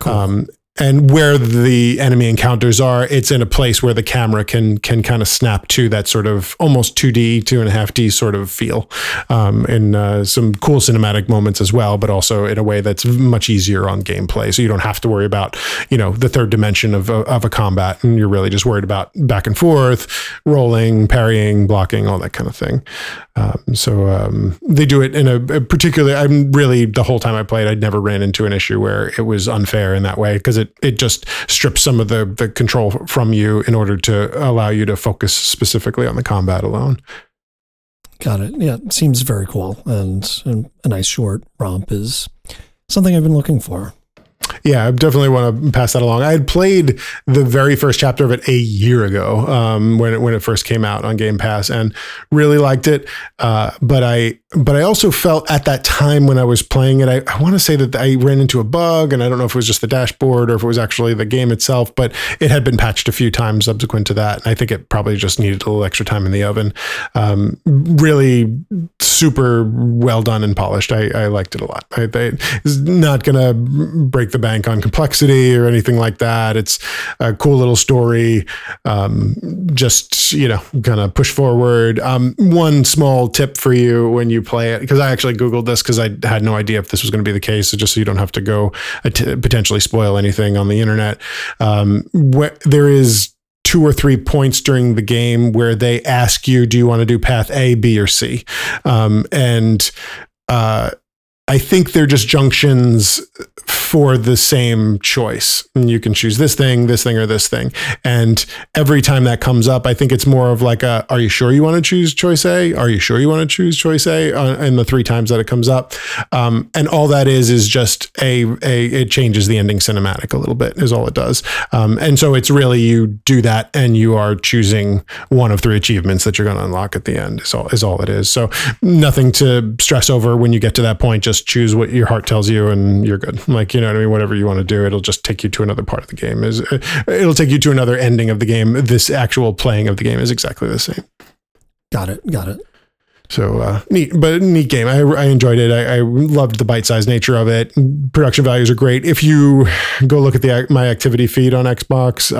Cool. And where the enemy encounters are, it's in a place where the camera can kind of snap to that sort of almost 2D, 2.5D sort of feel, in some cool cinematic moments as well, but also in a way that's much easier on gameplay. So you don't have to worry about, you know, the third dimension of a combat, and you're really just worried about back and forth, rolling, parrying, blocking, all that kind of thing. So they do it in a particular. I'm really, the whole time I played, I'd never ran into an issue where it was unfair in that way, because it just strips some of the control from you in order to allow you to focus specifically on the combat alone. Got it. Yeah, it seems very cool. And a nice short romp is something I've been looking for. Yeah, I definitely want to pass that along. I had played the very first chapter of it a year ago when it first came out on Game Pass and really liked it. But I also felt at that time when I was playing it, I want to say that I ran into a bug, and I don't know if it was just the dashboard or if it was actually the game itself, but it had been patched a few times subsequent to that. And I think it probably just needed a little extra time in the oven. Really super well done and polished. I liked it a lot. It's not going to break the bank on complexity or anything like that. It's a cool little story. Just, you know, kind of push forward. One small tip for you when you play it, because I actually Googled this because I had no idea if this was going to be the case. So just so you don't have to go potentially spoil anything on the internet. There is 2 or 3 points during the game where they ask you, do you want to do path A, B, or C? I think they're just junctions for the same choice. And you can choose this thing, or this thing. And every time that comes up, I think it's more of like a, are you sure you want to choose choice A? Are you sure you want to choose choice A? And the 3 times that it comes up. And all that is just it changes the ending cinematic a little bit is all it does. And so it's really, you do that and you are choosing one of 3 achievements that you're going to unlock at the end is all it is. So nothing to stress over when you get to that point, just choose what your heart tells you and you're good. Like, you know what I mean? Whatever you want to do, it'll just take you to another part of the game. It'll take you to another ending of the game. This actual playing of the game is exactly the same. Got it. So neat game. I enjoyed it. I loved the bite-sized nature of it. Production values are great. If you go look at my activity feed on Xbox,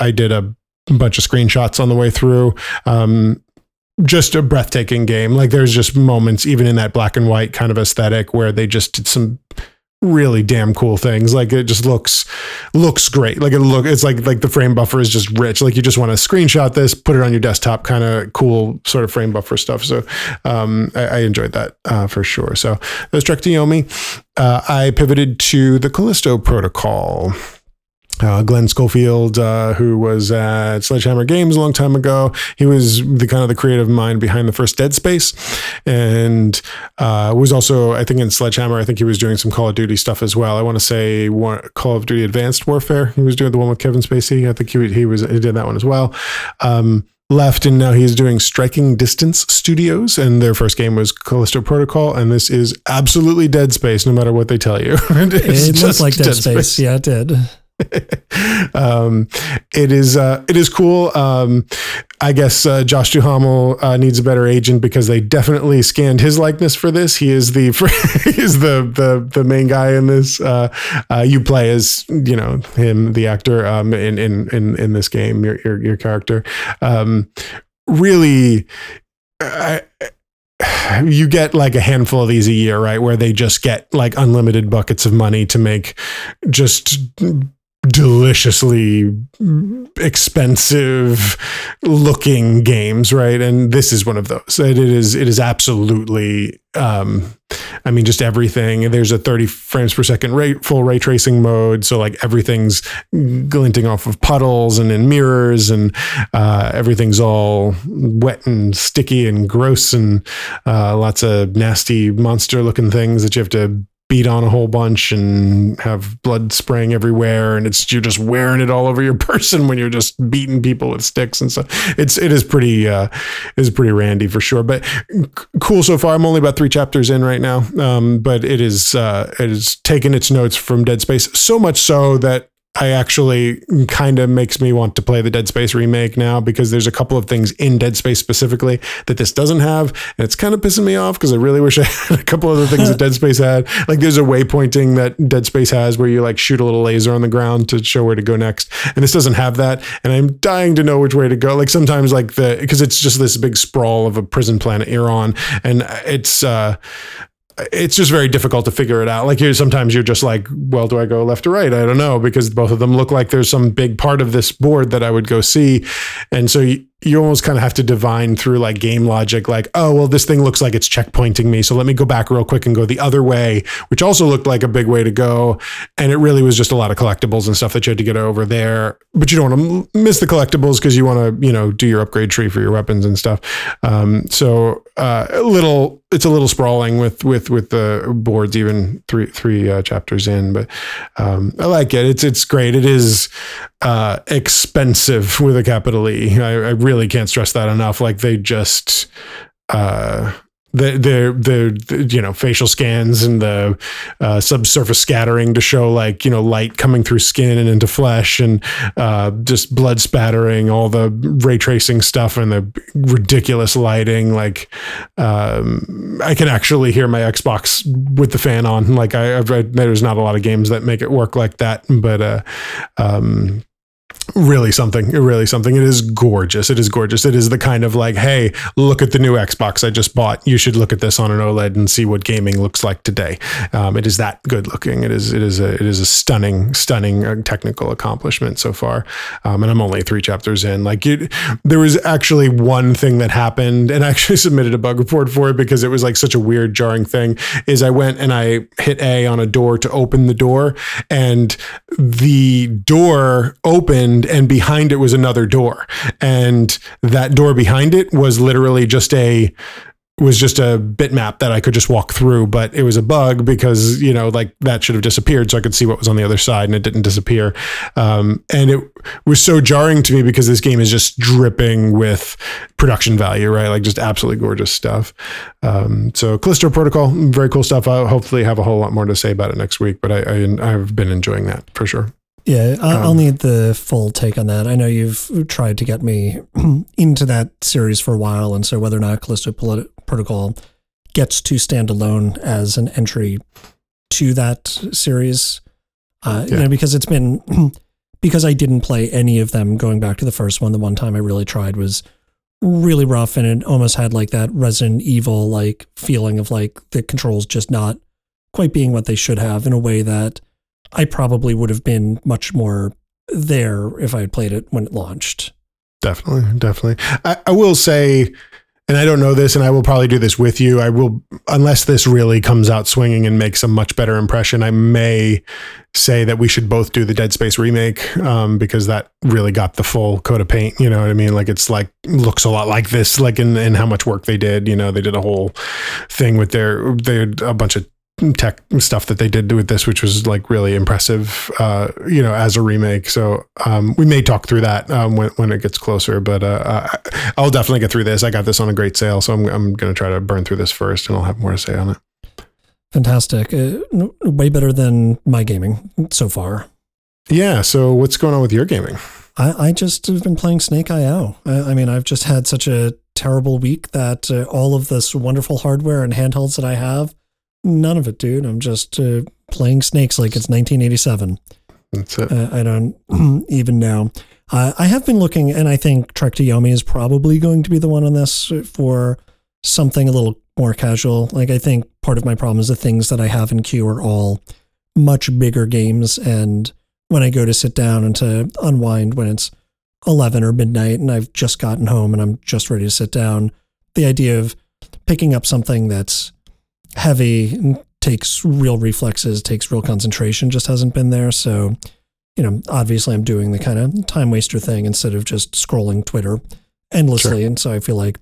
I did a bunch of screenshots on the way through. Just a breathtaking game. Like, there's just moments, even in that black and white kind of aesthetic, where they just did some really damn cool things. Like, it just looks great. Like, it's like the frame buffer is just rich. Like, you just want to screenshot this, put it on your desktop, kind of cool sort of frame buffer stuff. So I enjoyed that for sure. So that was Trek to Yomi. I pivoted to the Callisto Protocol. Glenn Schofield, who was at Sledgehammer Games a long time ago. He was the kind of the creative mind behind the first Dead Space, and was also, I think, in Sledgehammer. I think he was doing some Call of Duty stuff as well. I want to say Call of Duty Advanced Warfare. He was doing the one with Kevin Spacey. I think he did that one as well. left, and now he's doing Striking Distance Studios, and their first game was Callisto Protocol, and this is absolutely Dead Space, no matter what they tell you. It looks like Dead Space. Yeah, it did. It is cool. I guess Josh Duhamel needs a better agent, because they definitely scanned his likeness for this. He is the main guy in this. You play as him, the actor, in this game, your character. You get like a handful of these a year, right? Where they just get like unlimited buckets of money to make just deliciously expensive looking games, right? And this is one of those. It is absolutely, just everything. There's a 30 frames per second rate, full ray tracing mode, so like everything's glinting off of puddles and in mirrors, and everything's all wet and sticky and gross, and lots of nasty monster looking things that you have to beat on a whole bunch and have blood spraying everywhere, and you're just wearing it all over your person when you're just beating people with sticks and stuff. It is pretty randy for sure, but cool so far. I'm only about 3 chapters in right now, but it is taken its notes from Dead Space, so much so that I actually kind of makes me want to play the Dead Space remake now, because there's a couple of things in Dead Space specifically that this doesn't have. And it's kind of pissing me off, because I really wish I had a couple other things that Dead Space had. Like there's a waypointing that Dead Space has where you like shoot a little laser on the ground to show where to go next. And this doesn't have that. And I'm dying to know which way to go. Like sometimes because it's just this big sprawl of a prison planet you're on. And it's just very difficult to figure it out. Like sometimes you're just like, well, do I go left or right? I don't know, because both of them look like there's some big part of this board that I would go see. And so you almost kind of have to divine through like game logic, like, oh, well, this thing looks like it's checkpointing me, so let me go back real quick and go the other way, which also looked like a big way to go. And it really was just a lot of collectibles and stuff that you had to get over there, but you don't want to miss the collectibles because you want to, do your upgrade tree for your weapons and stuff. It's a little sprawling with the boards, even three chapters in, but I like it. It's great. It is expensive with a capital E. I really can't stress that enough. Like they just the facial scans and the subsurface scattering to show like light coming through skin and into flesh, and just blood spattering, all the ray tracing stuff and the ridiculous lighting. Like I can actually hear my Xbox with the fan on. Like I've read there's not a lot of games that make it work like that, but really something. It is gorgeous. It is the kind of like, hey, look at the new Xbox I just bought. You should look at this on an OLED and see what gaming looks like today. It is that good looking. It is a stunning technical accomplishment so far. And I'm only 3 chapters in. Like there was actually one thing that happened, and I actually submitted a bug report for it because it was like such a weird jarring thing. Is I went and I hit A on a door to open the door, and the door opened, and behind it was another door, and that door behind it was literally just a bitmap that I could just walk through. But it was a bug because like that should have disappeared, so I could see what was on the other side, and it didn't disappear. And it was so jarring to me because this game is just dripping with production value, right? Like just absolutely gorgeous stuff. So Callisto Protocol, very cool stuff. I'll hopefully have a whole lot more to say about it next week, but I've been enjoying that for sure. Yeah, I'll need the full take on that. I know you've tried to get me into that series for a while, and so whether or not Callisto Protocol gets to stand alone as an entry to that series, because I didn't play any of them going back to the first one. The one time I really tried was really rough, and it almost had like that Resident Evil like feeling of like the controls just not quite being what they should have, in a way that I probably would have been much more there if I had played it when it launched. Definitely. I will say, and I don't know this, and I will probably do this with you. I will, unless this really comes out swinging and makes a much better impression, I may say that we should both do the Dead Space remake, because that really got the full coat of paint. You know what I mean? Like it's like looks a lot like this, like in how much work they did. They did a whole thing with their a bunch of tech stuff that they did with this, which was like really impressive, you know, as a remake. So we may talk through that when it gets closer, but I'll definitely get through this. I got this on a great sale, so I'm going to try to burn through this first, and I'll have more to say on it. Fantastic. Way better than my gaming so far. Yeah. So what's going on with your gaming? I just have been playing Snake.io. I mean, I've just had such a terrible week that all of this wonderful hardware and handhelds that I have, none of it, dude. I'm just playing snakes like it's 1987. That's it. I don't even know. I have been looking, and I think Trek to Yomi is probably going to be the one on this for something a little more casual. Like, I think part of my problem is the things that I have in queue are all much bigger games, and when I go to sit down and to unwind when it's 11 or midnight and I've just gotten home and I'm just ready to sit down, the idea of picking up something that's heavy and takes real reflexes, takes real concentration, just hasn't been there. So, you know, obviously I'm doing the kind of time waster thing instead of just scrolling Twitter endlessly. Sure. And so I feel like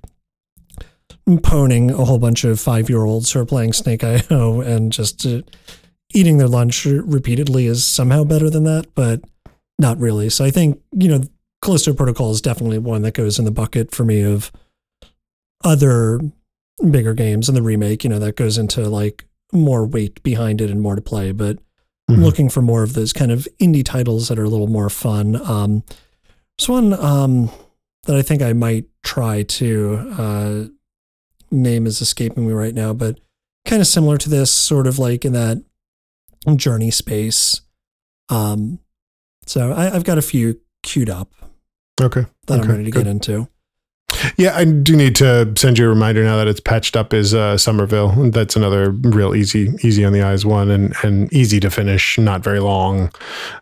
poning a whole bunch of 5-year-olds who are playing Snake.io and just eating their lunch repeatedly is somehow better than that, but not really. So I think, you know, Callisto Protocol is definitely one that goes in the bucket for me of other bigger games, and the remake, you know, that goes into like more weight behind it and more to play, but mm-hmm. looking for more of those kind of indie titles that are a little more fun. There's one that I think I might try to, name is escaping me right now, but kind of similar to this, sort of like in that journey space. So I've got a few queued up. Okay. That I'm ready to get into. Yeah, I do need to send you a reminder now that it's patched up is Somerville. That's another real easy on the eyes one, and easy to finish, not very long.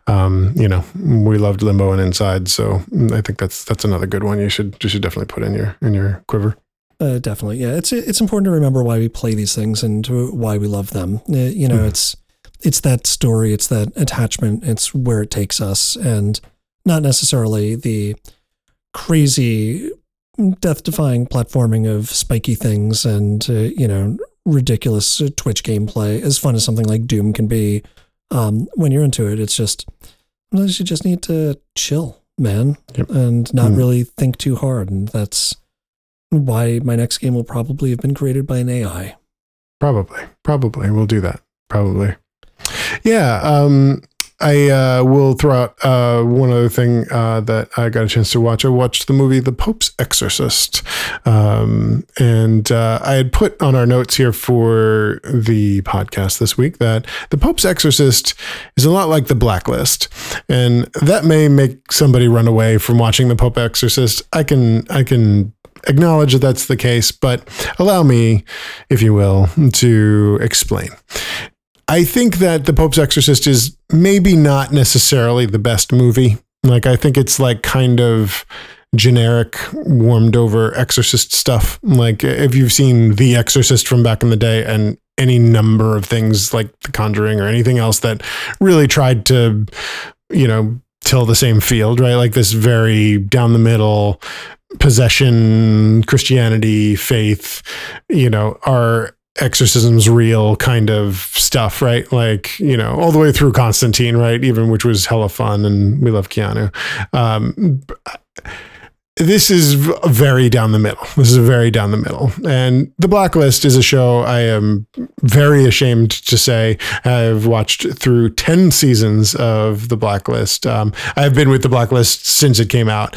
You know, we loved Limbo and Inside, so I think that's another good one you should definitely put in your quiver. Definitely. Yeah, it's important to remember why we play these things and why we love them. You know, it's that story, it's that attachment, it's where it takes us, and not necessarily the crazy death-defying platforming of spiky things and, you know, ridiculous Twitch gameplay, as fun as something like Doom can be. When you're into it, it's just, you just need to chill, man, and not really think too hard. And that's why my next game will probably have been created by an AI. Probably. We'll do that. Probably. Yeah. I will throw out one other thing that I got a chance to watch. I watched the movie The Pope's Exorcist. And I had put on our notes here for the podcast this week that The Pope's Exorcist is a lot like The Blacklist. And that may make somebody run away from watching The Pope's Exorcist. I can acknowledge that that's the case, but allow me, if you will, to explain. I think that The Pope's Exorcist is maybe not necessarily the best movie. Like, I think it's like kind of generic, warmed over exorcist stuff. Like, if you've seen The Exorcist from back in the day and any number of things like The Conjuring or anything else that really tried to, you know, till the same field, right? Like this very down the middle possession, Christianity, faith, you know, are exorcisms real kind of stuff, right? Like, you know, all the way through Constantine, right? Even, which was hella fun, and we love Keanu. This is very down the middle. And The Blacklist is a show I am very ashamed to say I've watched through 10 seasons of The Blacklist. I've been with The Blacklist since it came out,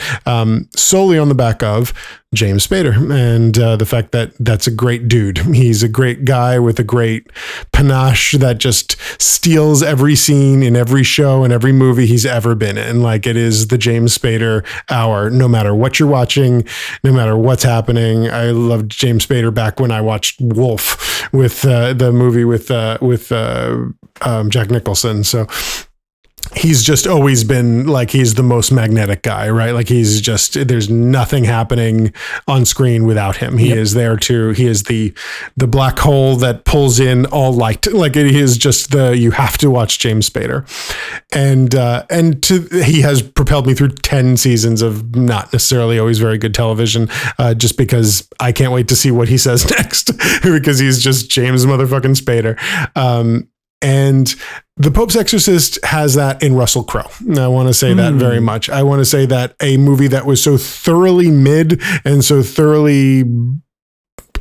solely on the back of James Spader and the fact that that's a great dude. He's a great guy with a great panache that just steals every scene in every show and every movie he's ever been in. Like, it is the James Spader hour, no matter what you're watching, no matter what's happening. I loved James Spader back when I watched Wolf with the movie with Jack Nicholson. So he's just always been like, he's the most magnetic guy, right? Like he's just, there's nothing happening on screen without him. He is there to, he is the black hole that pulls in all light. Like it is just the, you have to watch James Spader. And to, he has propelled me through 10 seasons of not necessarily always very good television, just because I can't wait to see what he says next because he's just James motherfucking Spader. And The Pope's Exorcist has that in Russell Crowe. I want to say that very much. I want to say that a movie that was so thoroughly mid and so thoroughly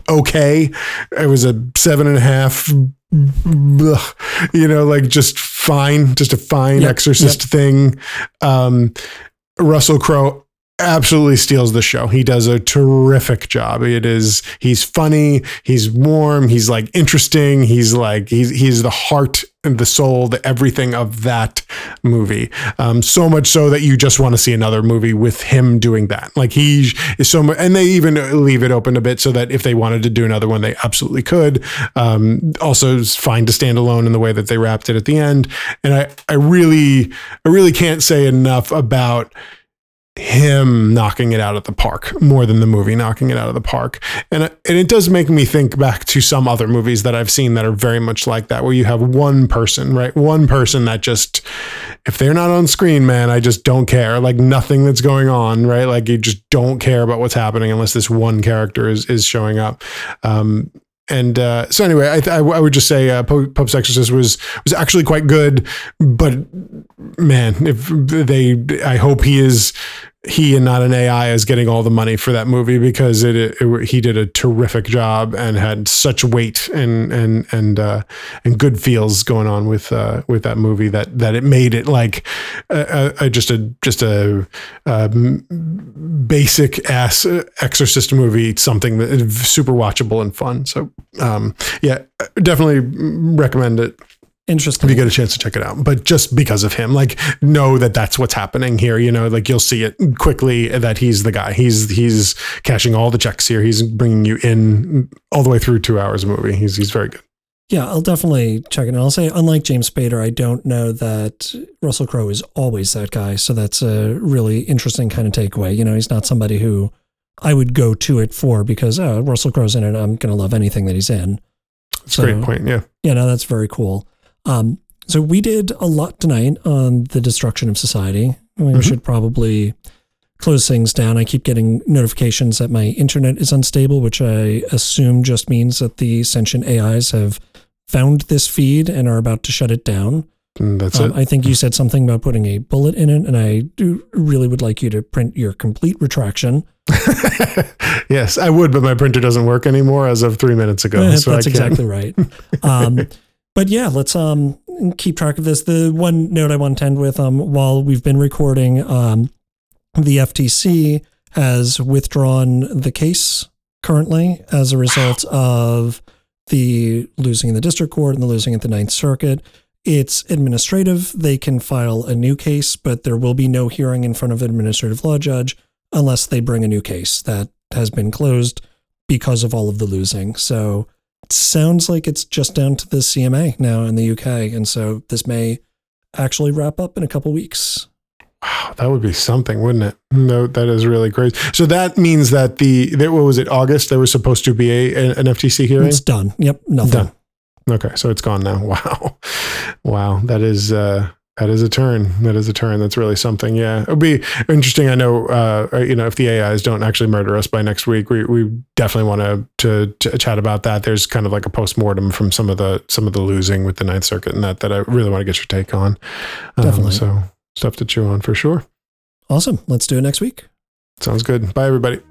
okay, it was a 7.5, you know, like just fine, just a fine Exorcist thing. Russell Crowe absolutely steals the show. He does a terrific job. It is, he's funny, he's warm, he's like interesting, he's like, he's the heart and the soul, the everything of that movie. So much so that you just want to see another movie with him doing that. Like he is so much, and they even leave it open a bit so that if they wanted to do another one, they absolutely could. Also fine to stand alone in the way that they wrapped it at the end. And I really can't say enough about him knocking it out of the park more than the movie knocking it out of the park. And it does make me think back to some other movies that I've seen that are very much like that, where you have one person, right? One person that just, if they're not on screen, man, I just don't care. Like nothing that's going on, right? Like you just don't care about what's happening unless this one character is showing up. So anyway, I would just say Pope's Exorcist was actually quite good, but man, I hope he and not an AI is getting all the money for that movie, because he did a terrific job and had such weight and good feels going on with that movie that it made it like just a basic ass Exorcist movie, something that is super watchable and fun. So definitely recommend it. Interesting. If you get a chance to check it out, but just because of him, like know that that's what's happening here. You know, like you'll see it quickly that he's the guy. He's cashing all the checks here. He's bringing you in all the way through 2 hours of movie. He's very good. Yeah, I'll definitely check it out. I'll say, unlike James Spader, I don't know that Russell Crowe is always that guy. So that's a really interesting kind of takeaway. You know, he's not somebody who I would go to it for because Russell Crowe's in it. I'm going to love anything that he's in. That's a great point. Yeah. Yeah, no, that's very cool. So we did a lot tonight on the destruction of society. I mean, we should probably close things down. I keep getting notifications that my internet is unstable, which I assume just means that the sentient AIs have found this feed and are about to shut it down. That's it. I think you said something about putting a bullet in it, and I really would like you to print your complete retraction. Yes, I would, but my printer doesn't work anymore as of 3 minutes ago. So that's exactly right. But yeah, let's keep track of this. The one note I want to end with, while we've been recording, the FTC has withdrawn the case currently as a result of the losing in the district court and the losing at the Ninth Circuit. It's administrative. They can file a new case, but there will be no hearing in front of an administrative law judge unless they bring a new case that has been closed because of all of the losing. So sounds like it's just down to the CMA now in the UK. And so this may actually wrap up in a couple weeks. Wow, that would be something, wouldn't it? No, that is really crazy. So that means that what was it, August? There was supposed to be an FTC hearing? It's done. Yep, nothing. Done. Okay, so it's gone now. Wow, That is a turn. That's really something. Yeah. It'll be interesting. I know, if the AIs don't actually murder us by next week, we definitely want to chat about that. There's kind of like a postmortem from some of the losing with the Ninth Circuit and that I really want to get your take on. Definitely. So stuff to chew on for sure. Awesome. Let's do it next week. Sounds good. Bye, everybody.